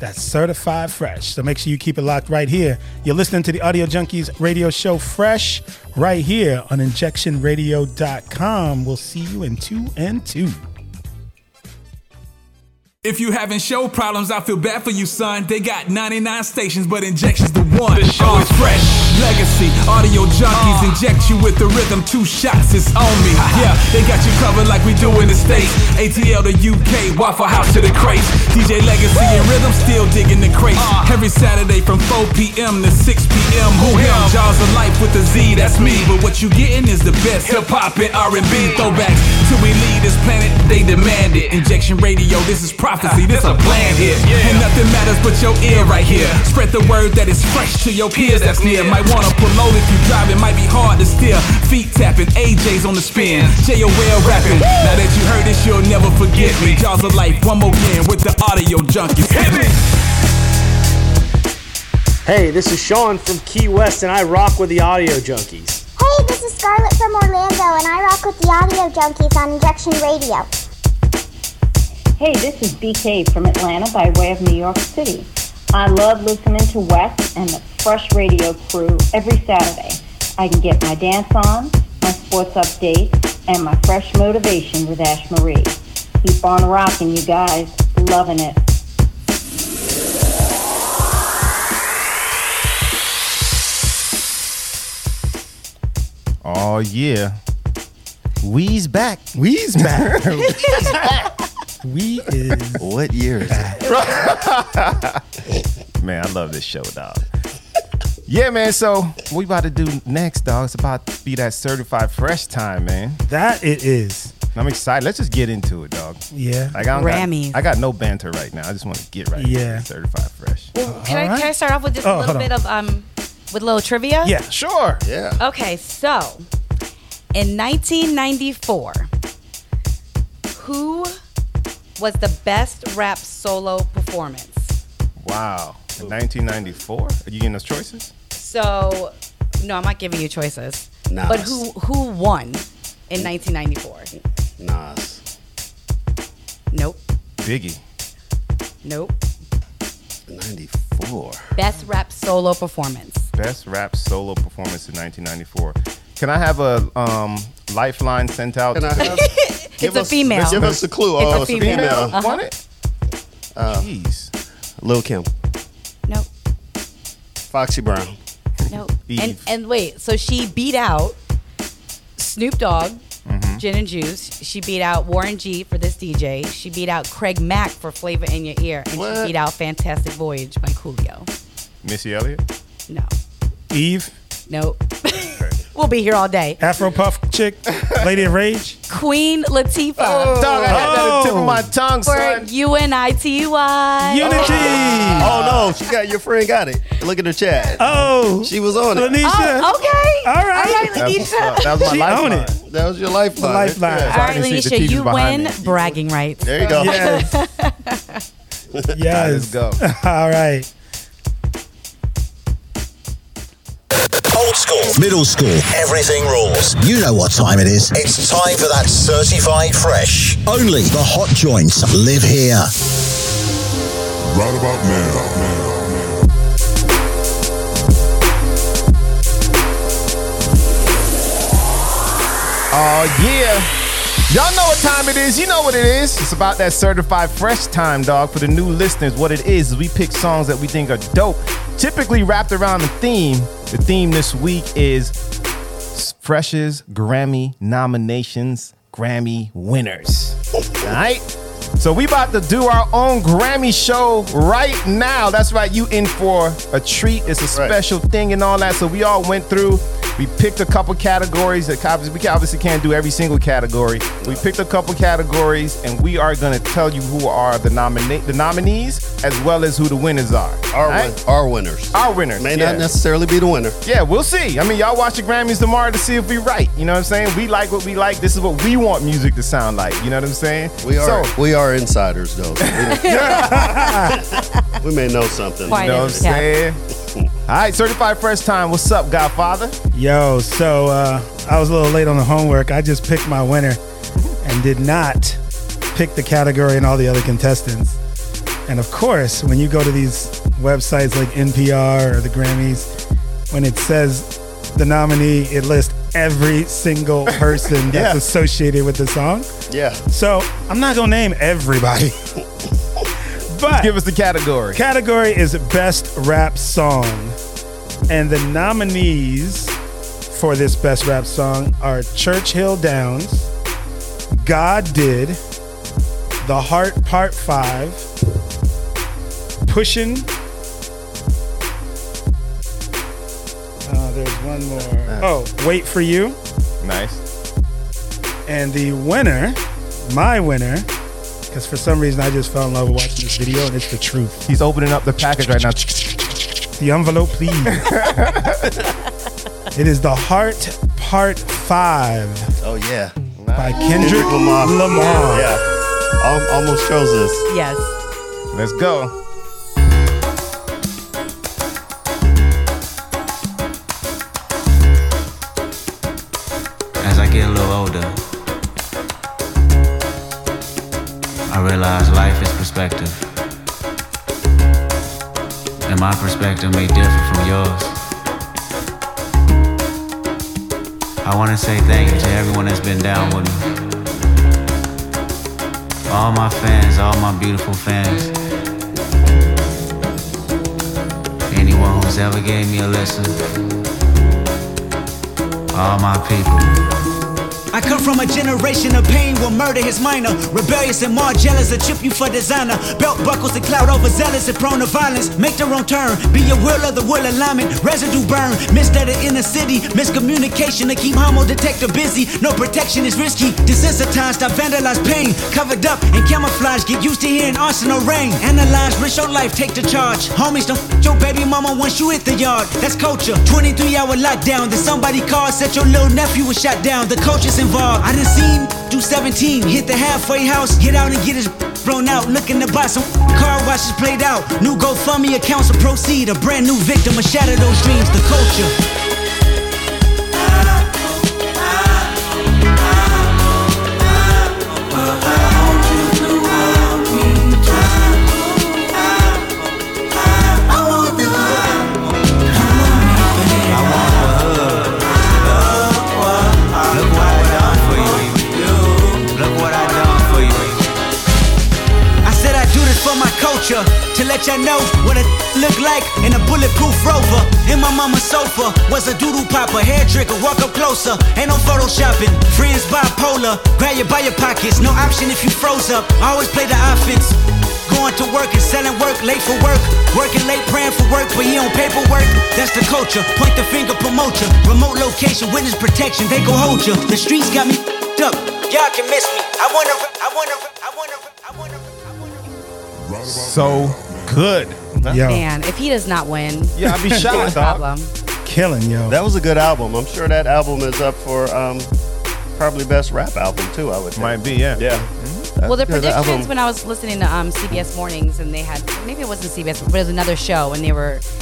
that certified fresh. So make sure you keep it locked right here. You're listening to the Audio Junkies radio show Fresh right here on InjectionRadio.com. We'll see you in 2 and 2. If you having show problems, I feel bad for you, son. They got 99 stations, but Injection's the one. The show is fresh. Legacy, Audio Junkies, inject you with the rhythm. 2 shots, it's on me. Yeah, they got you covered like we do in the States. ATL to UK, Waffle House to the crates. DJ Legacy and Rhythm still digging the crates. Every Saturday from 4 p.m. to 6 p.m. Who him? Jaws of Life with a Z, that's me. But what you getting is the best hip-hop and R&B throwbacks. Till we leave this planet, they demand it. Injection Radio, this is prophecy, this a plan here. And nothing matters but your ear right here. Spread the word that is fresh to your peers that's near. My wanna promote if you drive, it might be hard to steer. Feet tapping, AJ's on the spin, J.O.L. rapping. Now that you heard this, you'll never forget me. Jaws of Life, one more game with the Audio Junkies. Hit me! Hey, this is Sean from Key West, and I rock with the Audio Junkies. Hey, this is Scarlett from Orlando, and I rock with the Audio Junkies on Injection Radio. Hey, this is BK from Atlanta by way of New York City. I love listening to West and the Fresh Radio crew every Saturday. I can get my dance on, my sports update, and my fresh motivation with Ash Marie. Keep on rocking, you guys. Loving it. Oh, yeah. We's back. We's back. We's back. We is. What year is it? Man, I love this show, dog. Yeah, man, so what we about to do next, dog, it's about to be that certified fresh time, man. That it is. I'm excited. Let's just get into it, dog. Yeah. Like, I got no banter right now. I just want to get right into certified fresh. Well, can I start off with just a little bit of with a little trivia? Yeah, sure. Yeah. Okay, so in 1994, who was the best rap solo performance? Wow. In 1994? Are you getting us choices? So, no, I'm not giving you choices. Nas. But who won in 1994? Nas. Nope. Biggie. Nope. 94. Best rap solo performance. Best rap solo performance in 1994. Can I have a lifeline sent out? Can I have? It's a female. Give us a clue. It's a female. Want it? Jeez. Lil' Kim. Nope. Foxy Brown. Nope. And wait, so she beat out Snoop Dogg, Gin and Juice. She beat out Warren G for This DJ. She beat out Craig Mack for Flavor in Your Ear. And she beat out Fantastic Voyage by Coolio. Missy Elliott? No. Eve? Nope. We'll be here all day. Afro Puff Chick, Lady of Rage. Queen Latifah. Oh, dog, I had that on the tip of my tongue, son. For UNITY. Unity. Oh, no. She got your friend got it. Look at the chat. Oh. She was on it. Lanisha. Oh, okay. All right. Lanisha. That was my lifeline. That was your lifeline. Lifeline. All right, Lanisha, you win bragging rights. There you go. Yes. Let's go. All right. Old school, middle school, everything rules. You know what time it is. It's time for that certified fresh. Only the hot joints live here. Right about now. Oh, yeah. Y'all know what time it is. You know what it is. It's about that certified fresh time, dog. For the new listeners, what it is we pick songs that we think are dope, typically wrapped around the theme. The theme this week is freshest Grammy nominations, Grammy winners. All right? So we about to do our own Grammy show right now. That's right. You in for a treat. It's a special thing and all that. So we all went through. We picked a couple categories. We obviously can't do every single category. We picked a couple categories, and we are going to tell you who are the nominees, as well as who the winners are. Our winners. Our winners. May not necessarily be the winner. Yeah, we'll see. I mean, y'all watch the Grammys tomorrow to see if we right. You know what I'm saying? We like what we like. This is what we want music to sound like. You know what I'm saying? We are insiders, though. So we may know something. You know what I'm saying? All right, Certified Fresh Time. What's up, Godfather? Yo, so I was a little late on the homework. I just picked my winner and did not pick the category and all the other contestants. And of course, when you go to these websites like NPR or the Grammys, when it says the nominee, it lists every single person that's associated with the song. Yeah. So I'm not going to name everybody. But give us the category. Category is Best Rap Song. And the nominees for this Best Rap Song are Churchill Downs, God Did, The Heart Part 5, Pushin'. There's one more. Wait For You. Nice. And the winner, my winner, because for some reason I just fell in love with watching this video, and it's the truth. He's opening up the package right now. The envelope, please. It is The Heart Part 5. Oh, yeah. By Kendrick Lamar. Yeah. Almost chose this. Yes. Let's go. As I get a little older, I realize life is perspective. And my perspective may differ from yours. I want to say thank you to everyone that's been down with me. All my fans, all my beautiful fans. Anyone who's ever gave me a listen. All my people. I come from a generation of pain where murder is minor. Rebellious and more jealous, I trip you for designer. Belt buckles and cloud overzealous and prone to violence. Make the wrong turn, be a will of the will alignment. Residue burn, missed at the inner city. Miscommunication to keep homo detector busy. No protection is risky. Desensitized, I vandalize pain. Covered up and camouflage, get used to hearing arsenal rain. Analyze, risk your life, take the charge. Homies, don't f*** your baby mama once you hit the yard. That's culture, 23-hour lockdown. Then somebody called, said your little nephew was shot down. The culture's involved. I done seen do 17 hit the halfway house, get out and get his blown out, looking to buy some car washes played out. New GoFundMe accounts to proceed, a brand new victim will shatter those dreams. The culture. To let y'all know what it look like in a bulletproof Rover. In my mama's sofa was a doodle popper, hair trigger, walk up closer. Ain't no photoshopping, friends bipolar. Grab you by your pockets, no option if you froze up. I always play the offense. Going to work and selling work, late for work. Working late, praying for work, but he on paperwork. That's the culture, point the finger, promote ya. Remote location, witness protection, they gon' hold ya. The streets got me up, y'all can miss me. I wanna So good. Yo. Man, if he does not win, yeah, I'd be shocked. Problem. Killing, yo. That was a good album. I'm sure that album is up for probably best rap album too, I would think. Might be, yeah. Yeah. Mm-hmm. Well, the predictions when I was listening to CBS Mornings, and they had, maybe it wasn't CBS, but it was another show, and they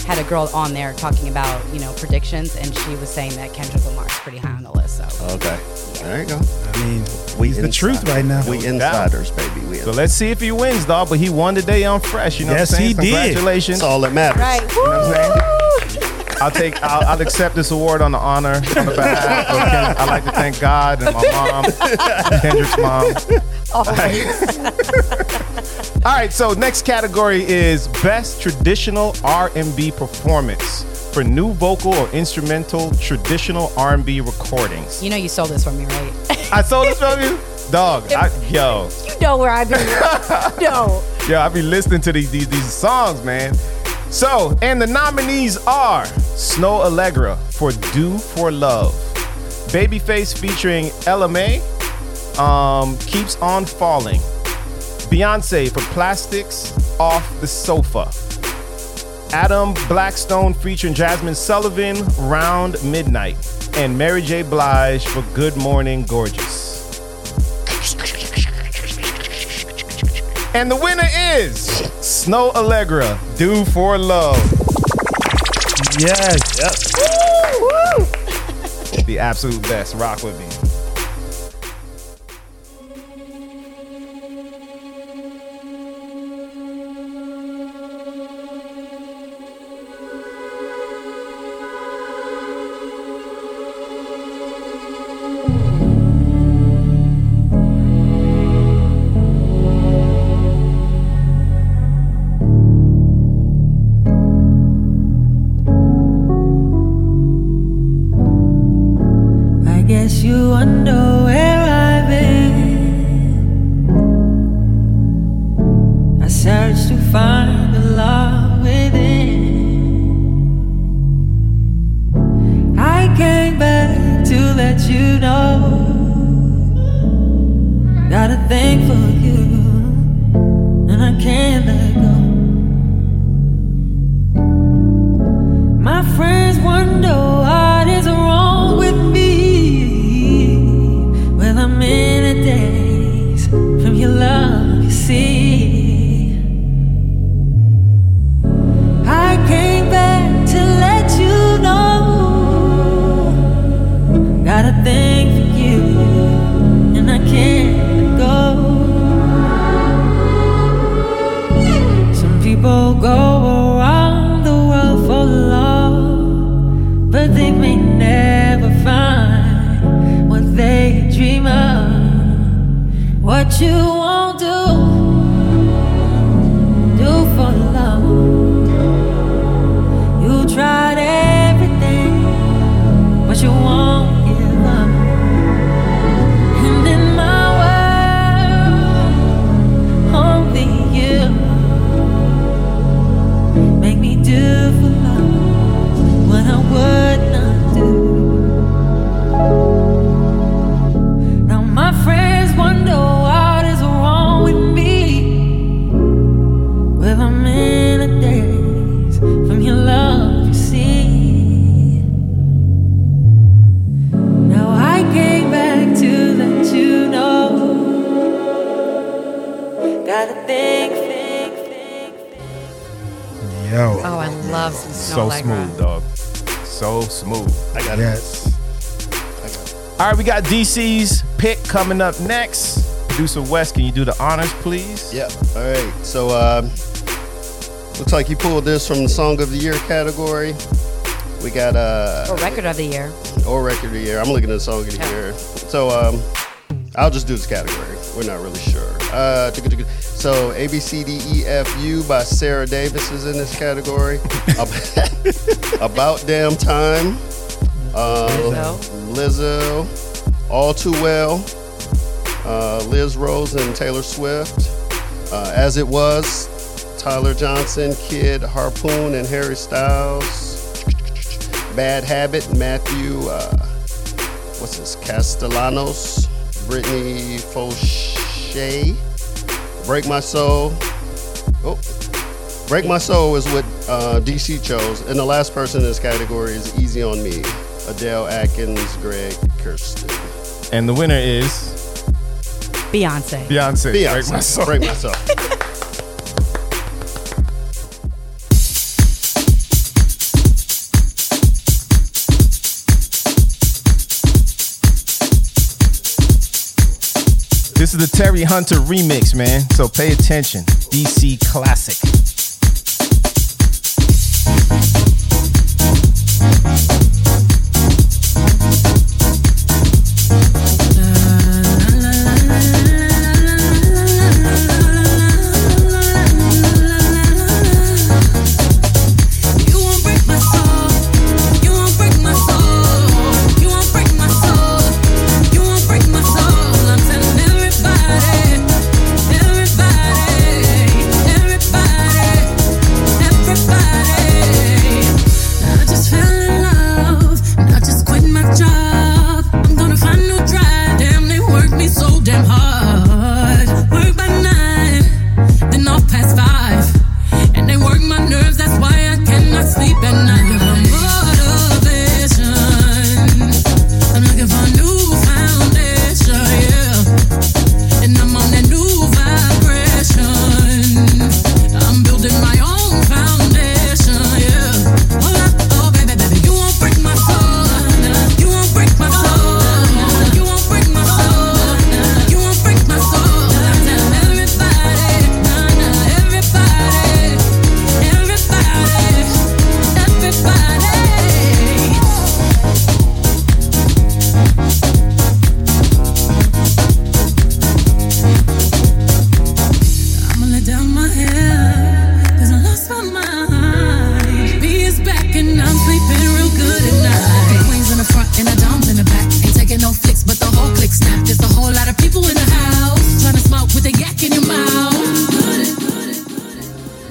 had a girl on there talking about, predictions, and she was saying that Kendrick Lamar's pretty high on the list. So okay. There you go. I mean, he's the truth right now. We insiders, baby. So let's see if he wins, dog. But he won today on Fresh. You know what I'm saying? Yes, he did. Congratulations. That's all that matters. Right. You know what I'm saying? I'll accept this award on the honor on the behalf of Kendrick. I'd like to thank God and my mom, Kendrick's mom. Always. All right, so next category is Best Traditional R&B Performance for New Vocal or Instrumental Traditional R&B Recordings. You know you sold this from me, right? I sold this from you? Dog, you know where I be. No. Yo, I be listening to these songs, man. So, and the nominees are Snow Allegra for Do For Love, Babyface featuring Ella Mai, Keeps On Falling, Beyonce for Plastics, Off the Sofa, Adam Blackstone featuring Jasmine Sullivan, Round Midnight, and Mary J. Blige for Good Morning Gorgeous. And the winner is Snow Allegra, Due for Love. Yes. Yep. Woo, woo. The absolute best. Rock with me. DC's pick coming up next. Producer West, can you do the honors, please? Yeah. All right. So, looks like you pulled this from the Song of the Year category. We got or Record of the Year. Or Record of the Year. I'm looking at Song of the Year. So, I'll just do this category. We're not really sure. So, A, B, C, D, E, F, U by Sarah Davis is in this category. About Damn Time. Lizzo. All Too Well, Liz Rose and Taylor Swift, As It Was, Tyler Johnson, Kid Harpoon and Harry Styles, Bad Habit, Matthew, Castellanos, Brittany Fauché, Break My Soul. Oh, Break My Soul is what DC chose, and the last person in this category is Easy on Me, Adele Atkins, Greg Kirsten. And the winner is Beyonce. Beyonce. Break My Soul. Break My Soul. This is the Terry Hunter remix, man. So pay attention. DC classic.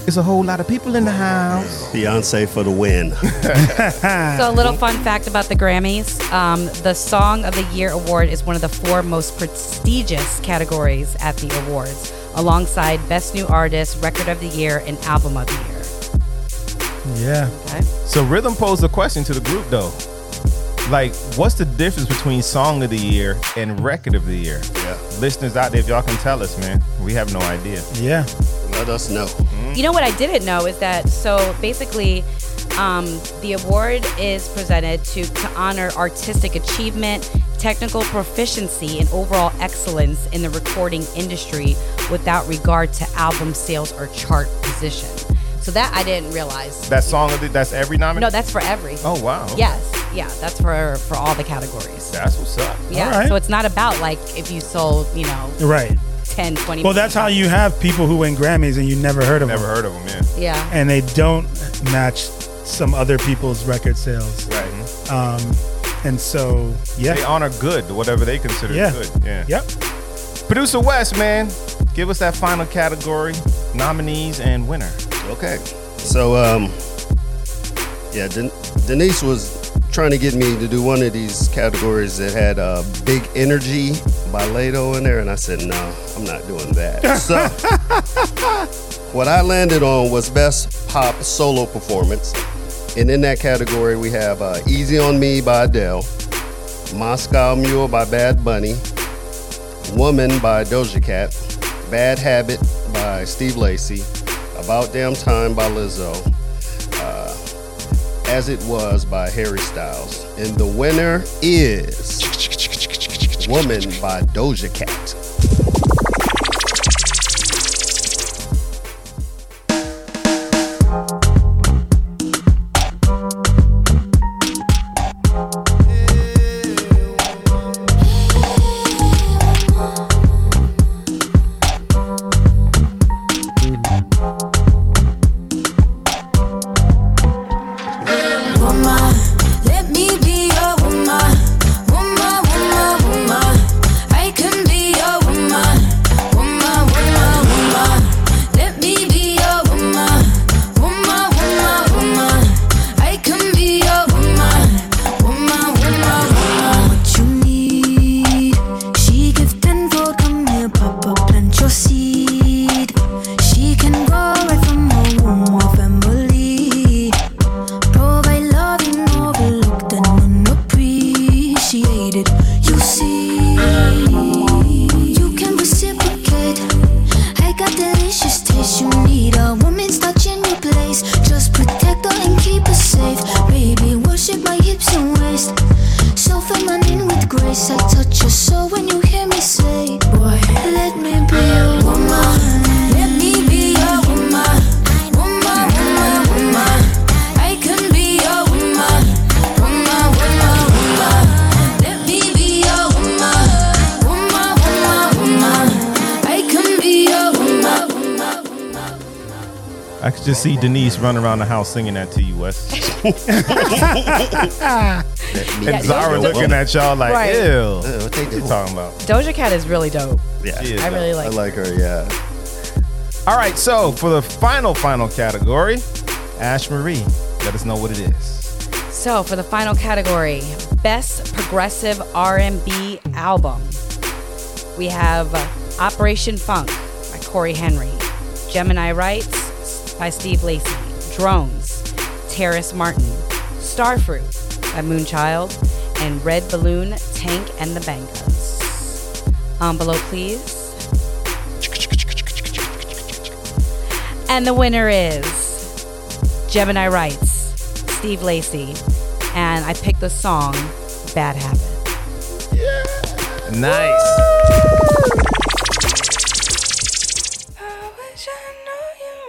It's a whole lot of people in the house. Beyonce for the win. So a little fun fact about the Grammys. The Song of the Year award is one of the four most prestigious categories at the awards, alongside Best New Artist, Record of the Year, and Album of the Year. Yeah. Okay. So Rhythm posed a question to the group, though. Like, what's the difference between Song of the Year and Record of the Year? Yeah. Listeners out there, if y'all can tell us, man, we have no idea. Yeah. Let us know. Mm-hmm. You know what I didn't know is that, so basically, the award is presented to honor artistic achievement, technical proficiency, and overall excellence in the recording industry without regard to album sales or chart position. So that I didn't realize. That Song of the, that's every nominee? No, that's for every. Oh, wow. Yes. Yeah, that's for all the categories. That's what's up. Yeah, right. So it's not about like if you sold, you know, right, 10, 20. Well, that's how you have people who win Grammys and you never heard of them. Never heard of them, yeah. Yeah. And they don't match some other people's record sales. Right. And so, yeah. They honor good, whatever they consider good. Yeah. Yep. Producer West, man, give us that final category, nominees and winner. Okay. So, yeah, Denise was trying to get me to do one of these categories that had Big Energy by Lato in there, and I said, no, I'm not doing that. So what I landed on was Best Pop Solo Performance, and in that category we have Easy on Me by Adele, Moscow Mule by Bad Bunny, Woman by Doja Cat, Bad Habit by Steve Lacey, About Damn Time by Lizzo, As It Was by Harry Styles. And the winner is Woman by Doja Cat. Just see Denise run around the house singing that to you, Wes. And Zara looking at y'all like, right. Ew. What are you talking about? Doja Cat is really dope. Yeah, she is dope. Really I like her, yeah. All right, so for the final category, Ash Marie, let us know what it is. So for the final category, Best Progressive R&B Album, we have Operation Funk by Corey Henry, Gemini Rights by Steve Lacey, Drones, Terrace Martin, Starfruit by Moonchild, and Red Balloon, Tank and the Bangas. Envelope, please. And the winner is Gemini Rights, Steve Lacey, and I picked the song Bad Habit. Yeah. Nice. Woo!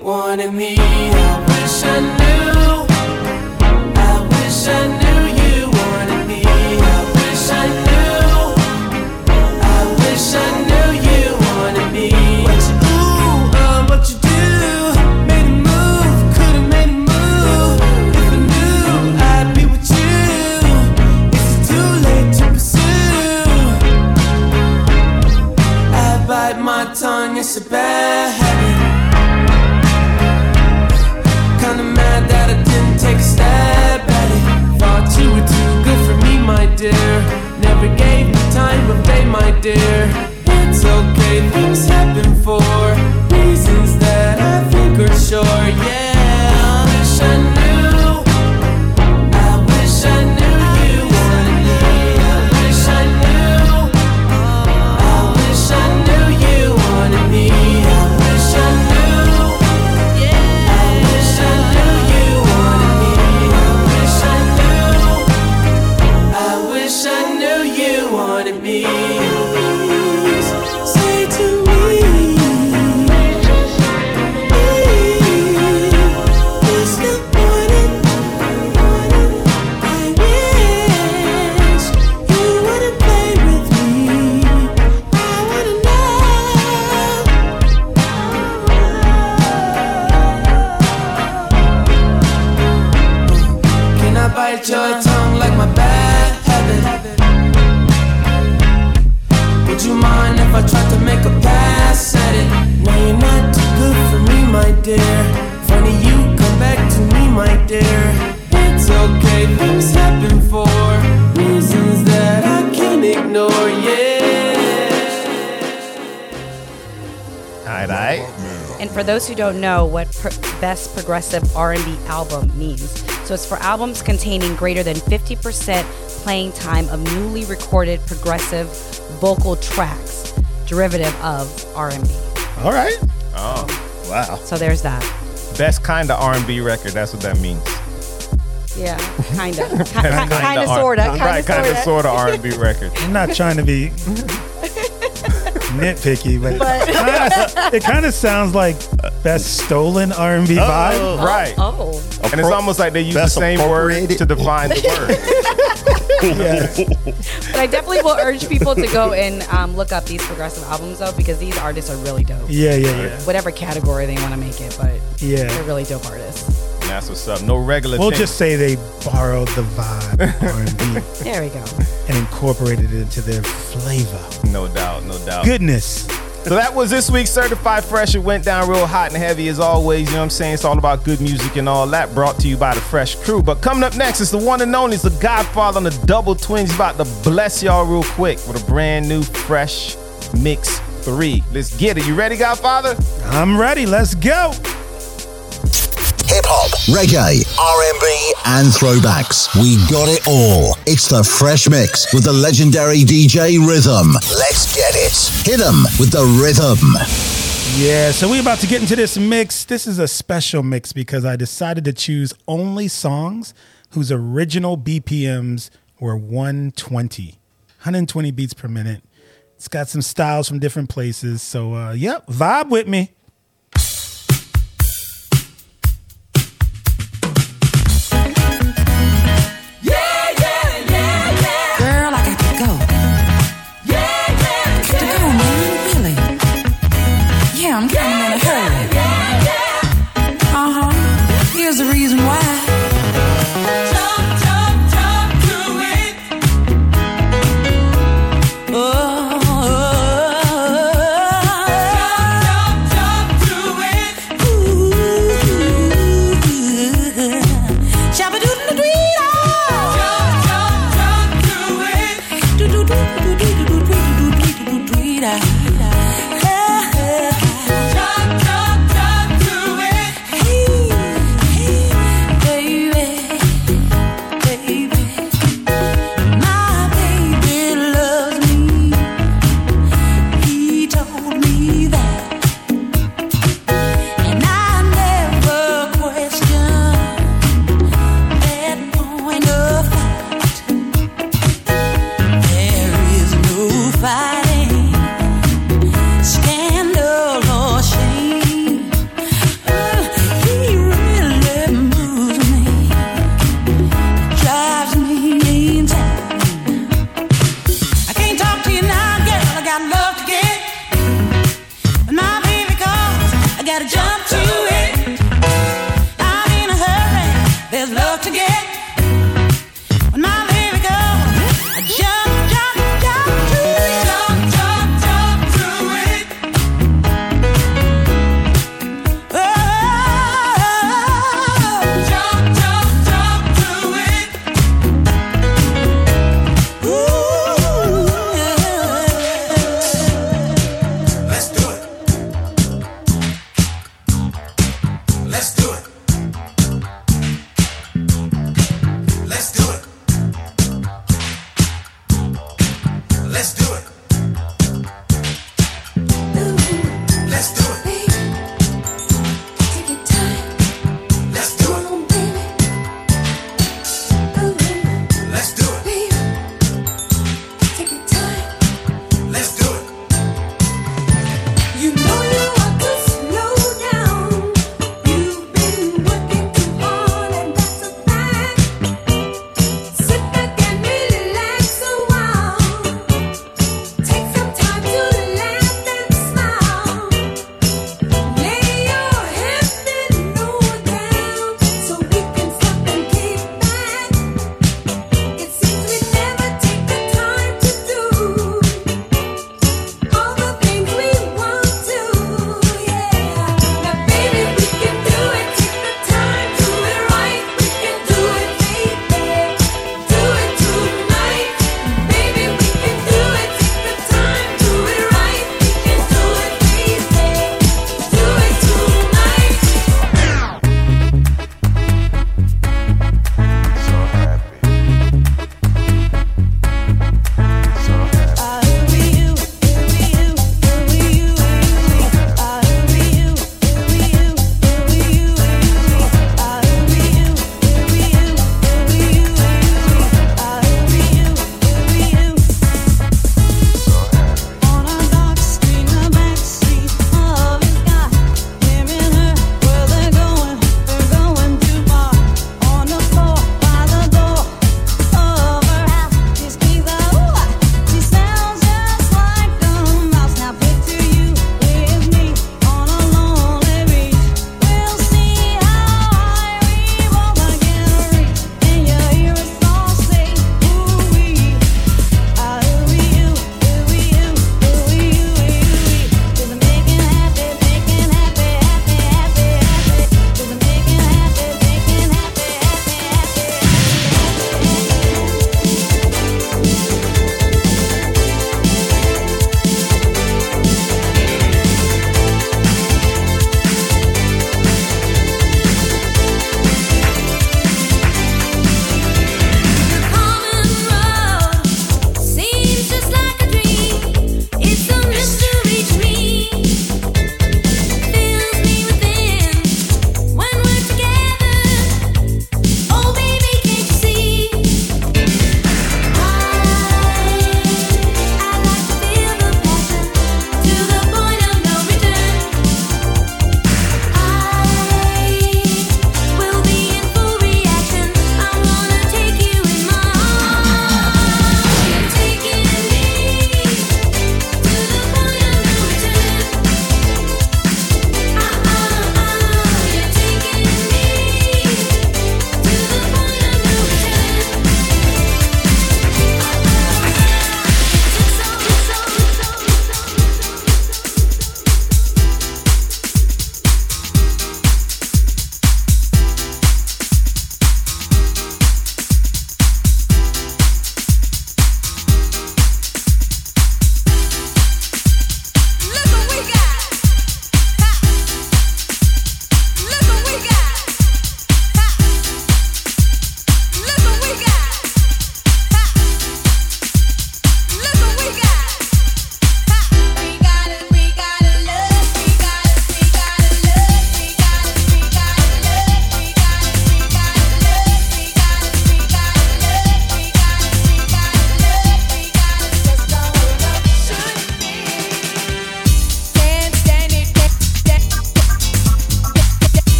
Wanted me, I wish I knew. I wish I knew you wanted me. I wish I knew. I wish I knew you wanted me. What you do, what you do. Made a move, could've made a move. If I knew, I'd be with you. It's too late to pursue. I bite my tongue, it's a bad habit. bite your tongue like my bad habit. Would you mind if I tried to make a pass at it? Now you're not too good for me, my dear. Funny you come back to me, my dear. It's okay, things happen for reasons that I can't ignore, yeah. Alright. And for those who don't know what best progressive R&B album means, so it's for albums containing greater than 50% playing time of newly recorded progressive vocal tracks, derivative of R&B. All right. Oh, wow. So there's that. Best kind of R&B record. That's what that means. Yeah, kind of. Kind of, sort of. Right, kind of, sort of R&B record. I'm not trying to be nitpicky, but it kind of sounds like best stolen R&B vibe. Oh, right. Oh. And it's almost like they use the same word to define the word. Yes. But I definitely will urge people to go and look up these progressive albums, though, because these artists are really dope. Yeah. Whatever category they want to make it, but they're really dope artists. That's what's up. No regular. We'll just say they borrowed the vibe of R&B. There we go. And incorporated it into their flavor. No doubt, no doubt. Goodness. So that was this week's Certified Fresh. It went down real hot and heavy as always. You know what I'm saying? It's all about good music and all that, brought to you by the Fresh Crew. But coming up next is the one and only. It's the Godfather on the Double Twins. He's about to bless y'all real quick with a brand new Fresh Mix 3. Let's get it. You ready, Godfather? I'm ready. Let's go. Hip-hop, reggae, R&B, and throwbacks. We got it all. It's the Fresh Mix with the legendary DJ Rhythm. Let's get it. Hit 'em with the rhythm. Yeah, so we're about to get into this mix. This is a special mix because I decided to choose only songs whose original BPMs were 120 beats per minute. It's got some styles from different places. So, vibe with me.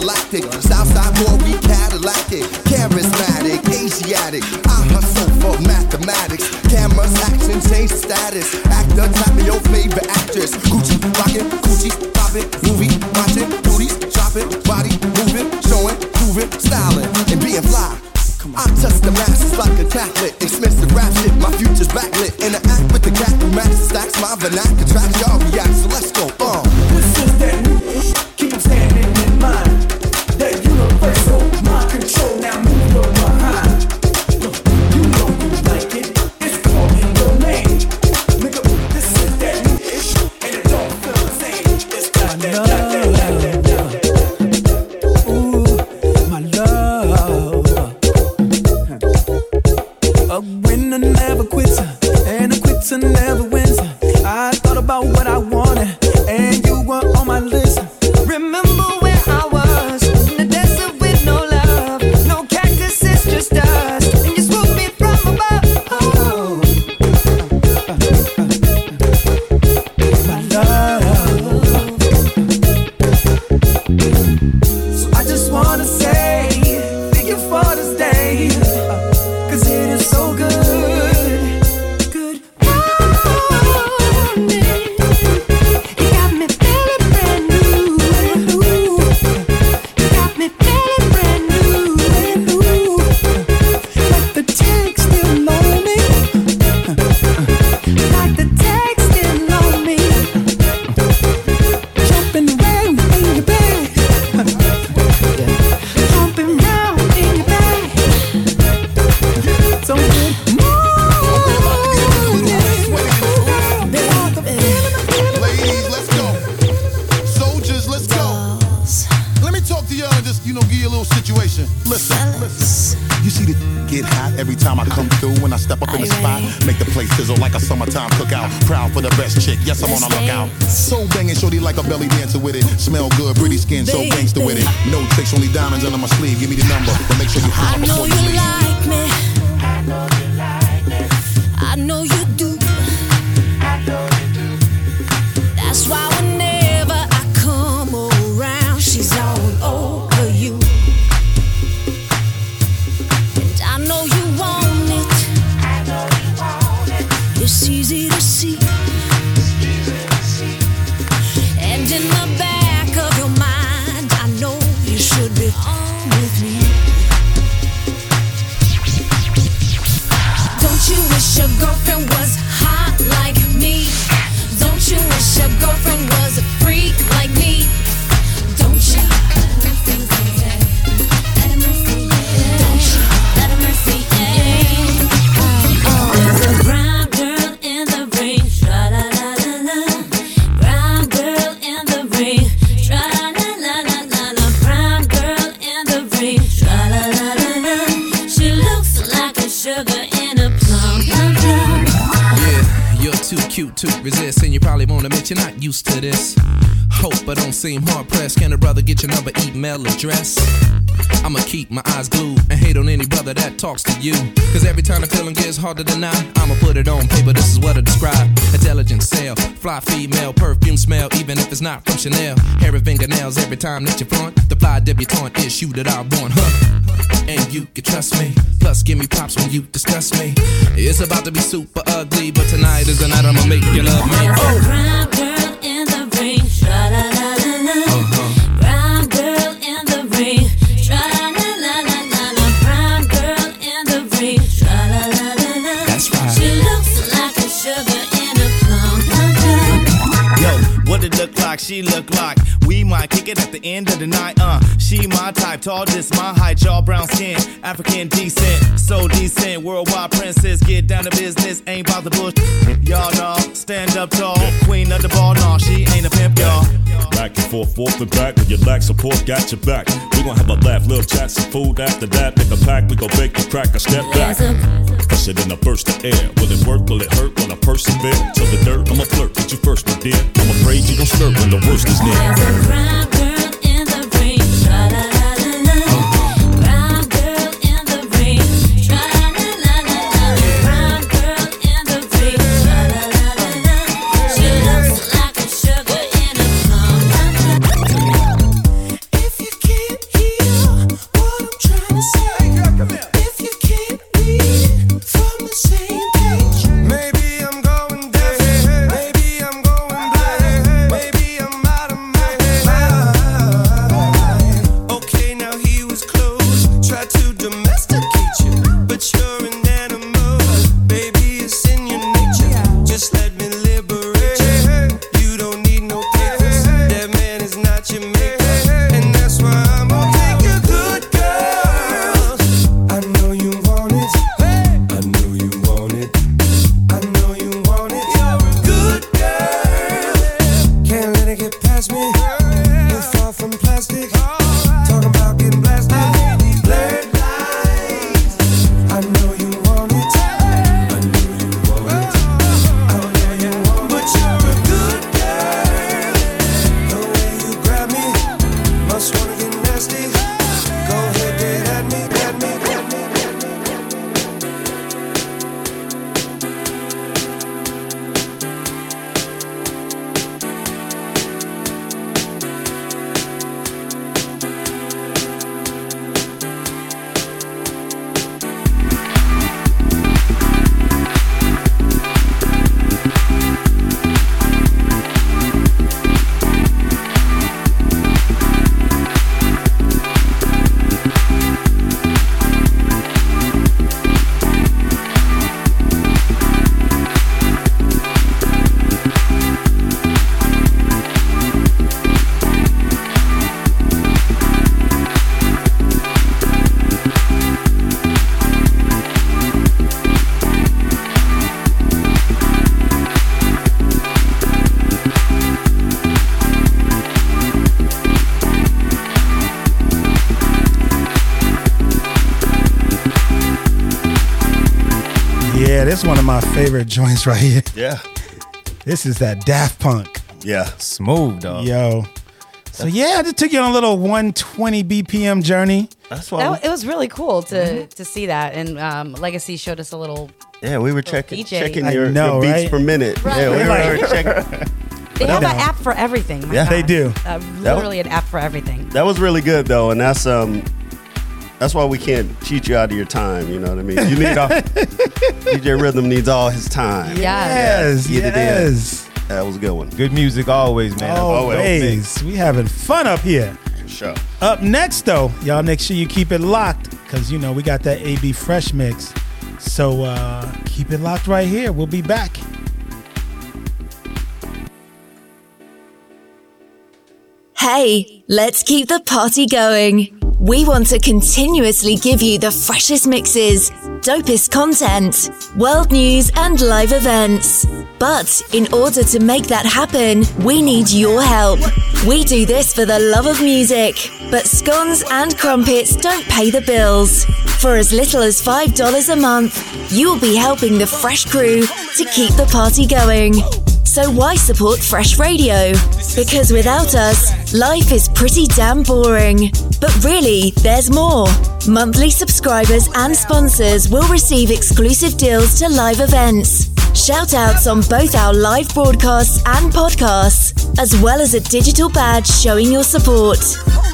galactic. Southside more, we Cadillacic. Charismatic, Asiatic. I hustle for mathematics. Cameras, action, change status. Actor, type me your favorite actress. Gucci, rockin', Gucci, poppin'. Movie, watchin', booties, choppin'. Body, movin', showin', provin', stylin', and being fly. I touch the masses like a tablet. Expensive rap shit, my future's backlit. In the act with the cat who matches stacks. My vernacular tracks, y'all react, so let's go on. This is that new keep standing in mind. That universal mind control, now move your behind. You know you like it, it's called in your name. Nigga, this is that new ish, and it don't feel the same. It's got that. Ooh, my love. A winner never quits, and a quitter never wins. I thought about what I wanted, and you were on my list. Remember where I was, in the desert with no love. No cactuses, just us, and you swooped me from above. Oh. My love. So I just wanna say, thank you for this day. Yes, I'm on a lookout. So banging, shorty like a belly dancer with it. Smell good, pretty skin, so gangster with it. No tricks, only diamonds under my sleeve. Give me the number, but make sure you call before you leave. I know you like me. I know you do. I know you do. That's why whenever I come around, she's all over you. And I know you want it. I know you want it. It's easy to see. In the back of your mind, I know you should be on with me. Don't you wish your girlfriend was hot like me? Don't you wish your girlfriend was a freak like me? Don't you? Don't you? Let a mercy in. There's a brown girl in the rain. Cute to resist, and you probably won't admit you're not used to this. Hope I don't seem hard pressed. Can a brother get your number, email address? I'ma keep my eyes glued and hate on any brother that talks to you. Cause every time the feeling gets hard to deny, I'ma put it on paper, this is what I describe. Intelligent sale, fly female, perfume smell, even if it's not from Chanel. Hair and fingernails every time that you flaunt. The fly debutante is you that I want, huh? And you can trust me. Plus give me props when you discuss me. It's about to be super ugly, but tonight is the night I'ma make you love me. Oh. Brown girl in the rain, la la la la. Brown girl in the rain, la la la la la. Brown girl in the rain, la la la la. That's right. She looks like a sugar in a plum pie. Yo, what it look like? She look like. We might kick it at the end of the night, She my type, tall, this my height, y'all brown skin, African descent, so decent, worldwide princess, get down to business, ain't about the bullshit. Y'all know, stand up tall, queen of the ball, nah, she ain't a pimp, y'all. Back and forth and back, when you lack support, got your back. We gon' have a laugh, little chat, some food after that, pick a pack, we gon' bake the crack, a step back. Push it in a burst of air, will it work, will it hurt, will I persevere? To the dirt, I'ma flirt with you first, my dear, I'm afraid you gon' slurp when the worst is near. Brown girl in the rain, la la la la. Brown girl in the rain, la la la la. Brown girl in the rain, la la la la. She looks like a sugar in a plum. If you keep This is one of my favorite joints right here. Yeah. This is that Daft Punk. Yeah. Smooth, dog. Yo. So, yeah, I just took you on a little 120 BPM journey. That's why it was really cool to see that. And Legacy showed us a little. Yeah, we were checking your beats per minute. Right. Yeah, we were checking. They have an app for everything. Yeah, God. They do. Literally an app for everything. That was really good, though. And that's why we can't cheat you out of your time. You know what I mean? You need all DJ Rhythm needs all his time. Yes, yes. That was a good one. Good music always, man. Always. We having fun up here. For sure. Up next, though, y'all make sure you keep it locked because, you know, we got that AB Fresh mix. So keep it locked right here. We'll be back. Hey, let's keep the party going. We want to continuously give you the freshest mixes, dopest content, world news, and live events. But in order to make that happen, we need your help. We do this for the love of music, but scones and crumpets don't pay the bills. For as little as $5 a month, you'll be helping the Fresh crew to keep the party going. So why support Fresh Radio? Because without us, life is pretty damn boring. But really, there's more. Monthly subscribers and sponsors will receive exclusive deals to live events, shout-outs on both our live broadcasts and podcasts, as well as a digital badge showing your support.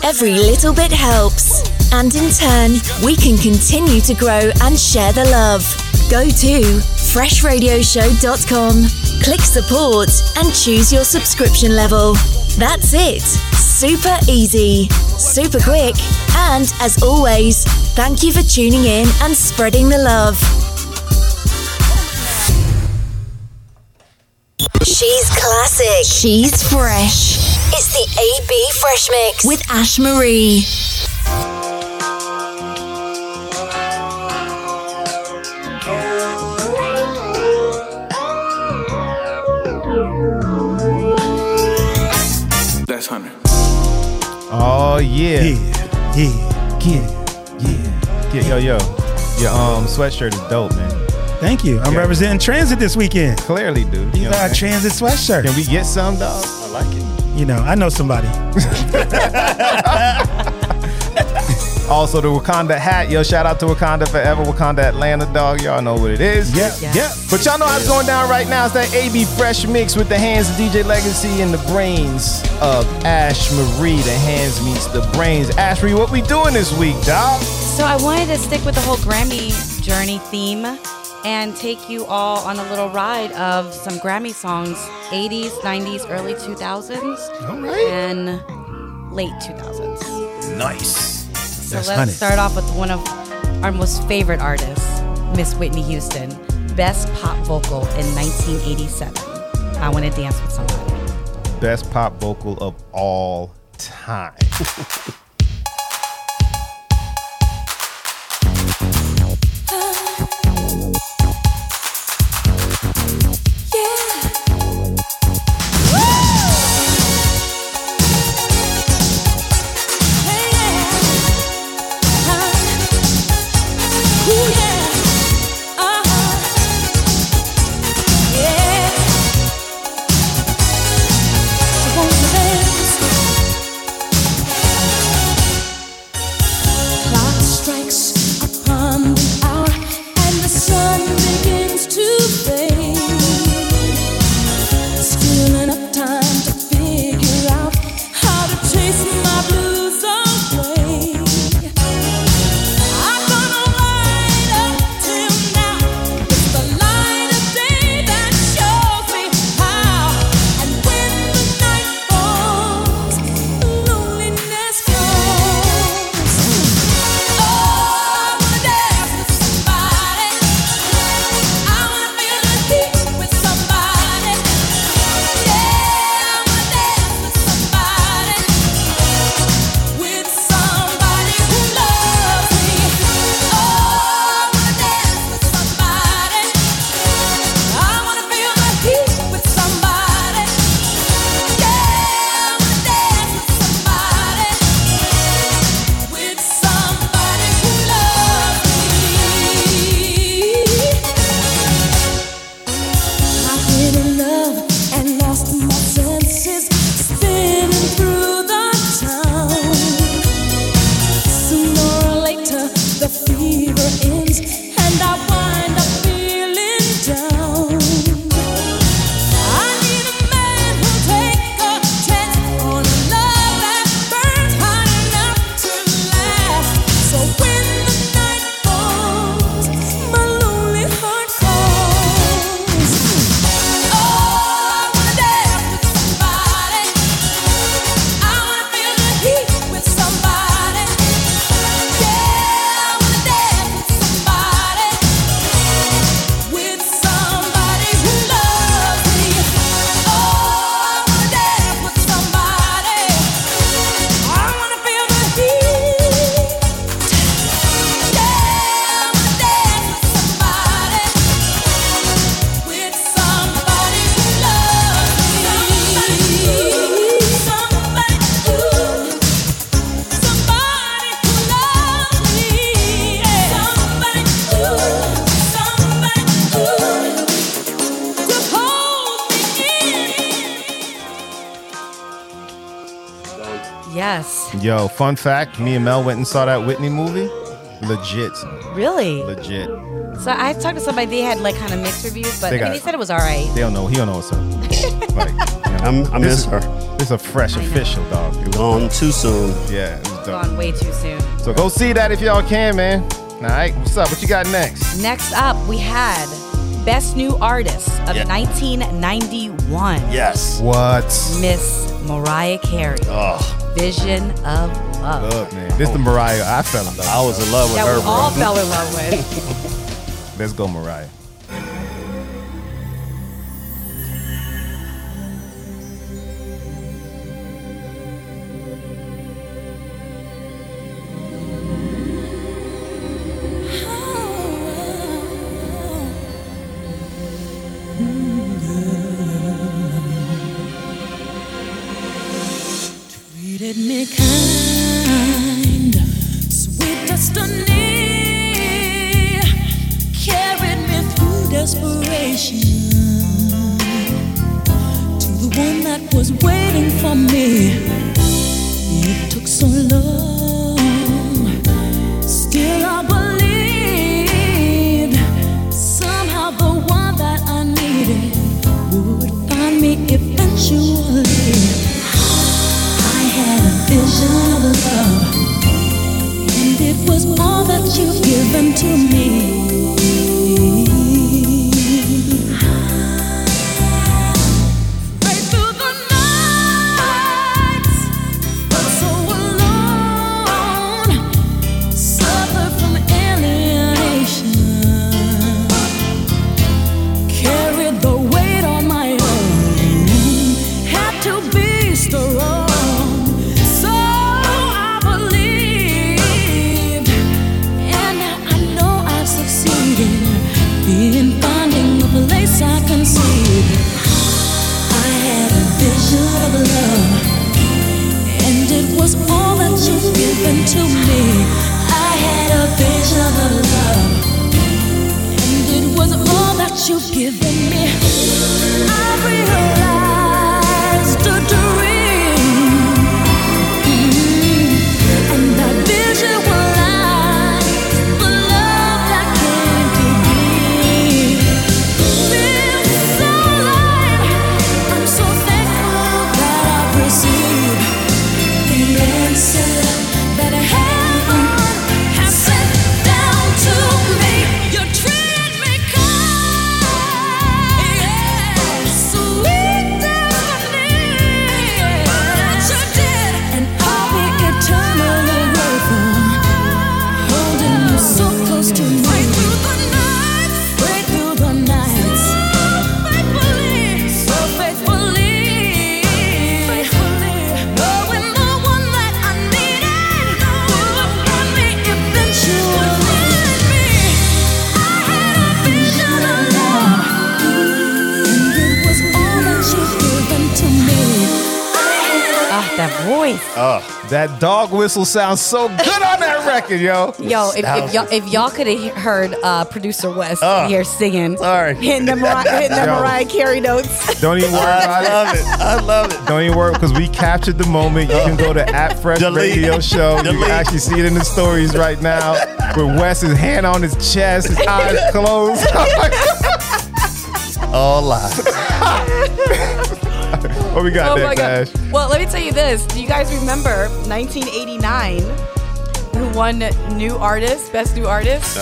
Every little bit helps. And in turn, we can continue to grow and share the love. Go to FreshRadioshow.com, click support, and choose your subscription level. That's it. Super easy, super quick, and as always, thank you for tuning in and spreading the love. She's classic. She's fresh. It's the AB Fresh Mix with Ash Marie. Oh yeah. Yo. Your sweatshirt is dope, man. Thank you. I'm representing Transit this weekend. Clearly, dude. You got a Transit sweatshirt. Can we get some, dog? I like it. You know, I know somebody. Also, the Wakanda hat. Yo, shout out to Wakanda Forever, Wakanda Atlanta, dog. Y'all know what it is. Yep. But y'all know how it's going down right now. It's that AB Fresh Mix with the hands of DJ Legacy and the brains of Ash Marie. The hands meets the brains. Ash Marie, what we doing this week, dog? So I wanted to stick with the whole Grammy journey theme and take you all on a little ride of some Grammy songs, 80s, 90s, early 2000s, all right, and late 2000s. Nice. So let's start off with one of our most favorite artists, Miss Whitney Houston, best pop vocal in 1987. I Want to Dance with Somebody. Best pop vocal of all time. Yo, fun fact, me and Mel went and saw that Whitney movie. Legit. Really? Legit. So I've talked to somebody, they had like kind of mixed reviews, but they said it was all right. They don't know. He don't know what's up. Like, you know, I miss her. It's a fresh official, dog. It was gone too soon. Yeah. It was gone way too soon. So go see that if y'all can, man. All right. What's up? What you got next? Next up, we had Best New Artist of 1991. Yes. What? Miss Mariah Carey. Ugh. Vision of Love. Look, man. This is the Mariah I fell in love with. I was in love with her. We all fell in love with. Let's go, Mariah. Carried me through. voice. That dog whistle sounds so good on that record, yo. Yo, if y'all could have heard producer West here singing, sorry, hitting the Mariah Carey notes. Don't even worry about it. I love it. Don't even worry, because we captured the moment. You can go to @FreshRadioShow. You can actually see it in the stories right now, with Wes's hand on his chest, his eyes closed. All lies. What we got next, Ash? Well, let me tell you this. Do you guys remember 1989? Who won New Artist, Best New Artist?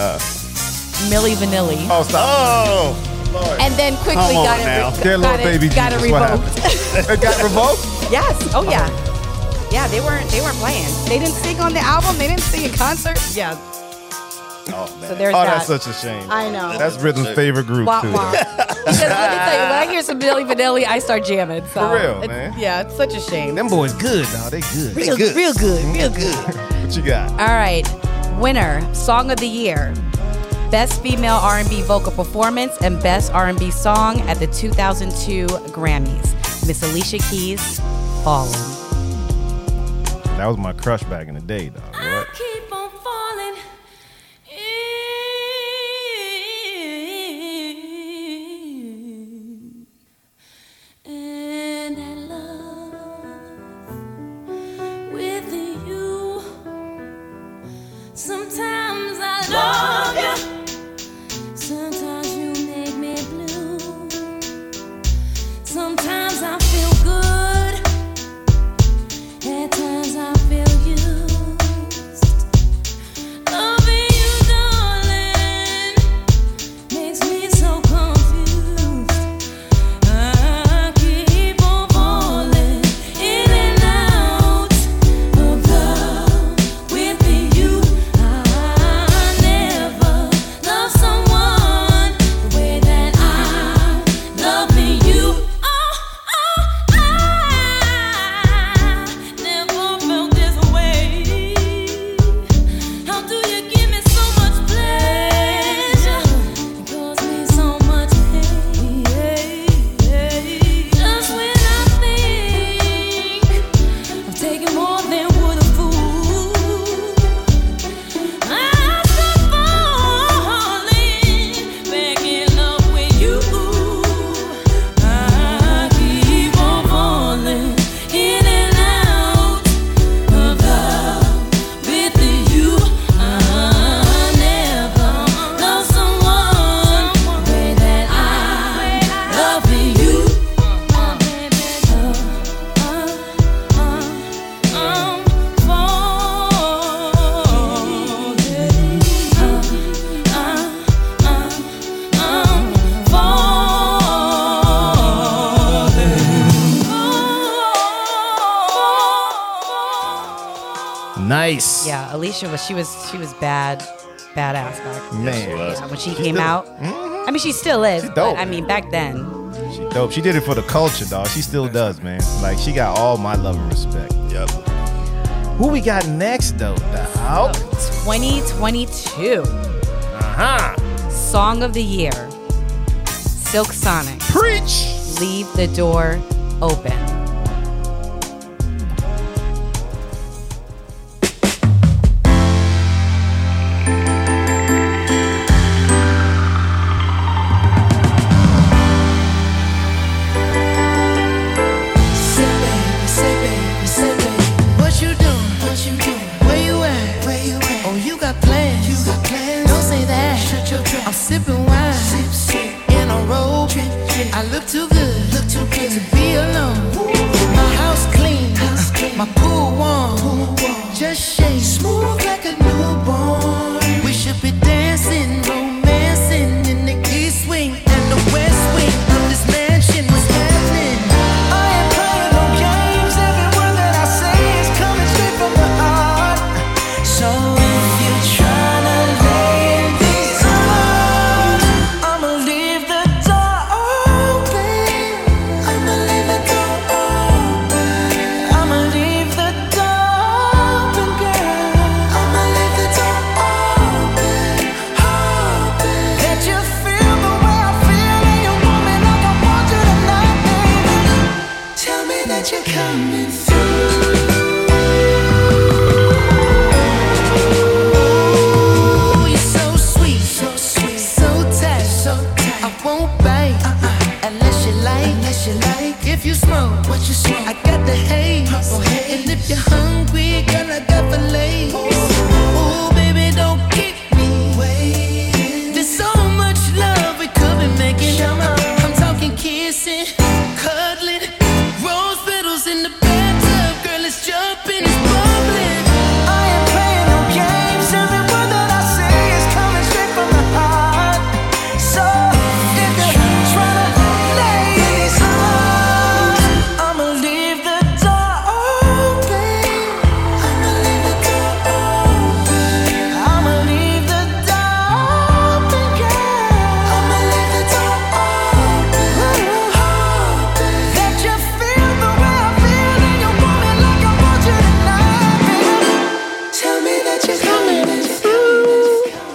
Milli Vanilli. Oh, stop. Oh, Lord. And then quickly got it revoked. It got revoked? Yes. Oh, yeah. Yeah, they weren't playing. They didn't sing on the album. They didn't sing in concert. Yeah. Oh, man. So that's such a shame. I know. That's Rhythm's favorite group, too. Because let me tell you, when I hear some Milli Vanilli, I start jamming. So for real, man. Yeah, it's such a shame. Them boys good, though. They good. Real good. What you got? All right. Winner, Song of the Year, Best Female R&B Vocal Performance, and Best R&B Song at the 2002 Grammys. Miss Alicia Keys, Fallen. That was my crush back in the day, though. What? Yeah, Alicia was badass back then. Man, when she came out. Mm-hmm. I mean, she still is. She's dope. But, I mean, back then. She dope. She did it for the culture, dog. She still does, man. Like, she got all my love and respect. Yep. Who we got next, though, dog? 2022. Song of the Year, Silk Sonic. Preach. Leave the Door Open. Sipping wine in a robe. I look too good to be alone.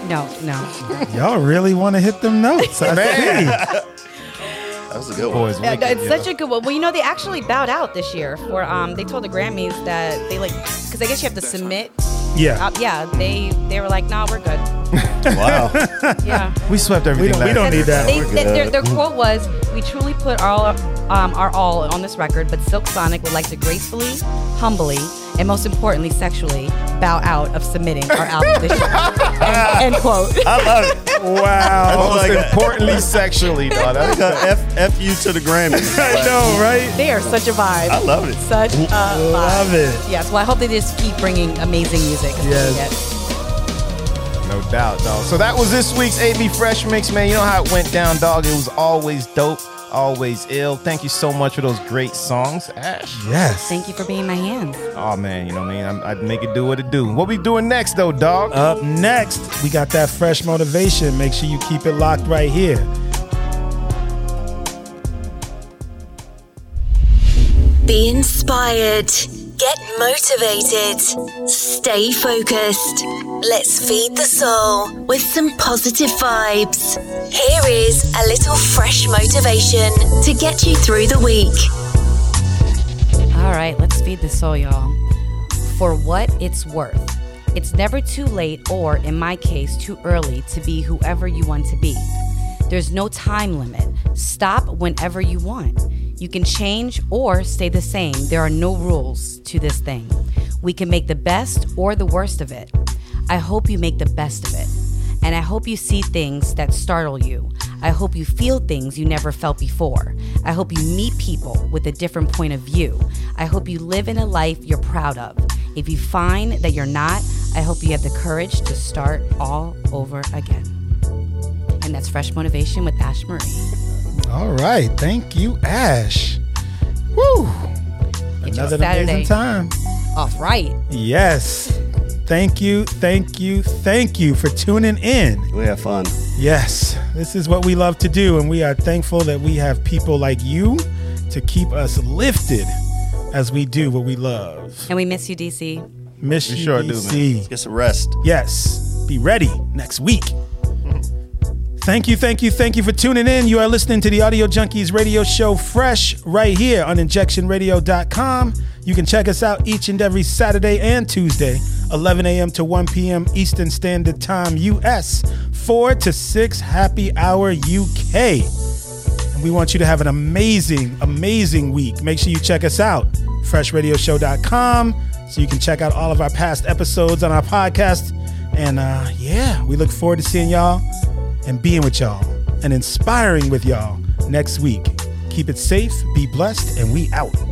No. Y'all really want to hit them notes. I see. That was a good one. Such a good one. Well, you know, they actually bowed out this year for, they told the Grammys that they like, because I guess you have to submit. Yeah. They were like, nah, we're good. Wow. Yeah. We swept everything. We don't need that. Their quote was, "We truly put our all on this record, but Silk Sonic would like to gracefully, humbly, and most importantly, sexually bow out of submitting our album this year." End quote. I love it. Wow. Most importantly, sexually, dog. I got F you to the Grammys. I know, right? They are such a vibe. I love it. Such a vibe. Love it. Yes. Well, I hope they just keep bringing amazing music. Yes. No doubt, dog. So that was this week's AB Fresh Mix, man. You know how it went down, dog. It was always dope, always ill. Thank you so much for those great songs, Ash. Yes. Thank you for being my hands. Oh, man. You know what I mean? I'd make it do what it do. What we doing next, though, dog? Up next, we got that fresh motivation. Make sure you keep it locked right here. Be inspired. Get motivated. Stay focused. Let's feed the soul with some positive vibes. Here is a little fresh motivation to get you through the week. All right, let's feed the soul, y'all. For what it's worth. It's never too late or, in my case, too early to be whoever you want to be. There's no time limit. Stop whenever you want. You can change or stay the same. There are no rules to this thing. We can make the best or the worst of it. I hope you make the best of it. And I hope you see things that startle you. I hope you feel things you never felt before. I hope you meet people with a different point of view. I hope you live in a life you're proud of. If you find that you're not, I hope you have the courage to start all over again. And that's Fresh Motivation with Ash Marie. All right, thank you, Ash. Woo! Another amazing time. Off right. Yes. Thank you for tuning in. We have fun. Yes, this is what we love to do, and we are thankful that we have people like you to keep us lifted as we do what we love. And we miss you, DC. Miss you, sure DC. Do, man. Let's get some rest. Yes. Be ready next week. Thank you for tuning in. You are listening to the Audio Junkies radio show Fresh right here on InjectionRadio.com. You can check us out each and every Saturday and Tuesday, 11 a.m. to 1 p.m. Eastern Standard Time, U.S., 4 to 6 happy hour, U.K. And we want you to have an amazing, amazing week. Make sure you check us out, FreshRadioShow.com, so you can check out all of our past episodes on our podcast. And, we look forward to seeing y'all. And being with y'all and inspiring with y'all next week. Keep it safe, be blessed, and we out.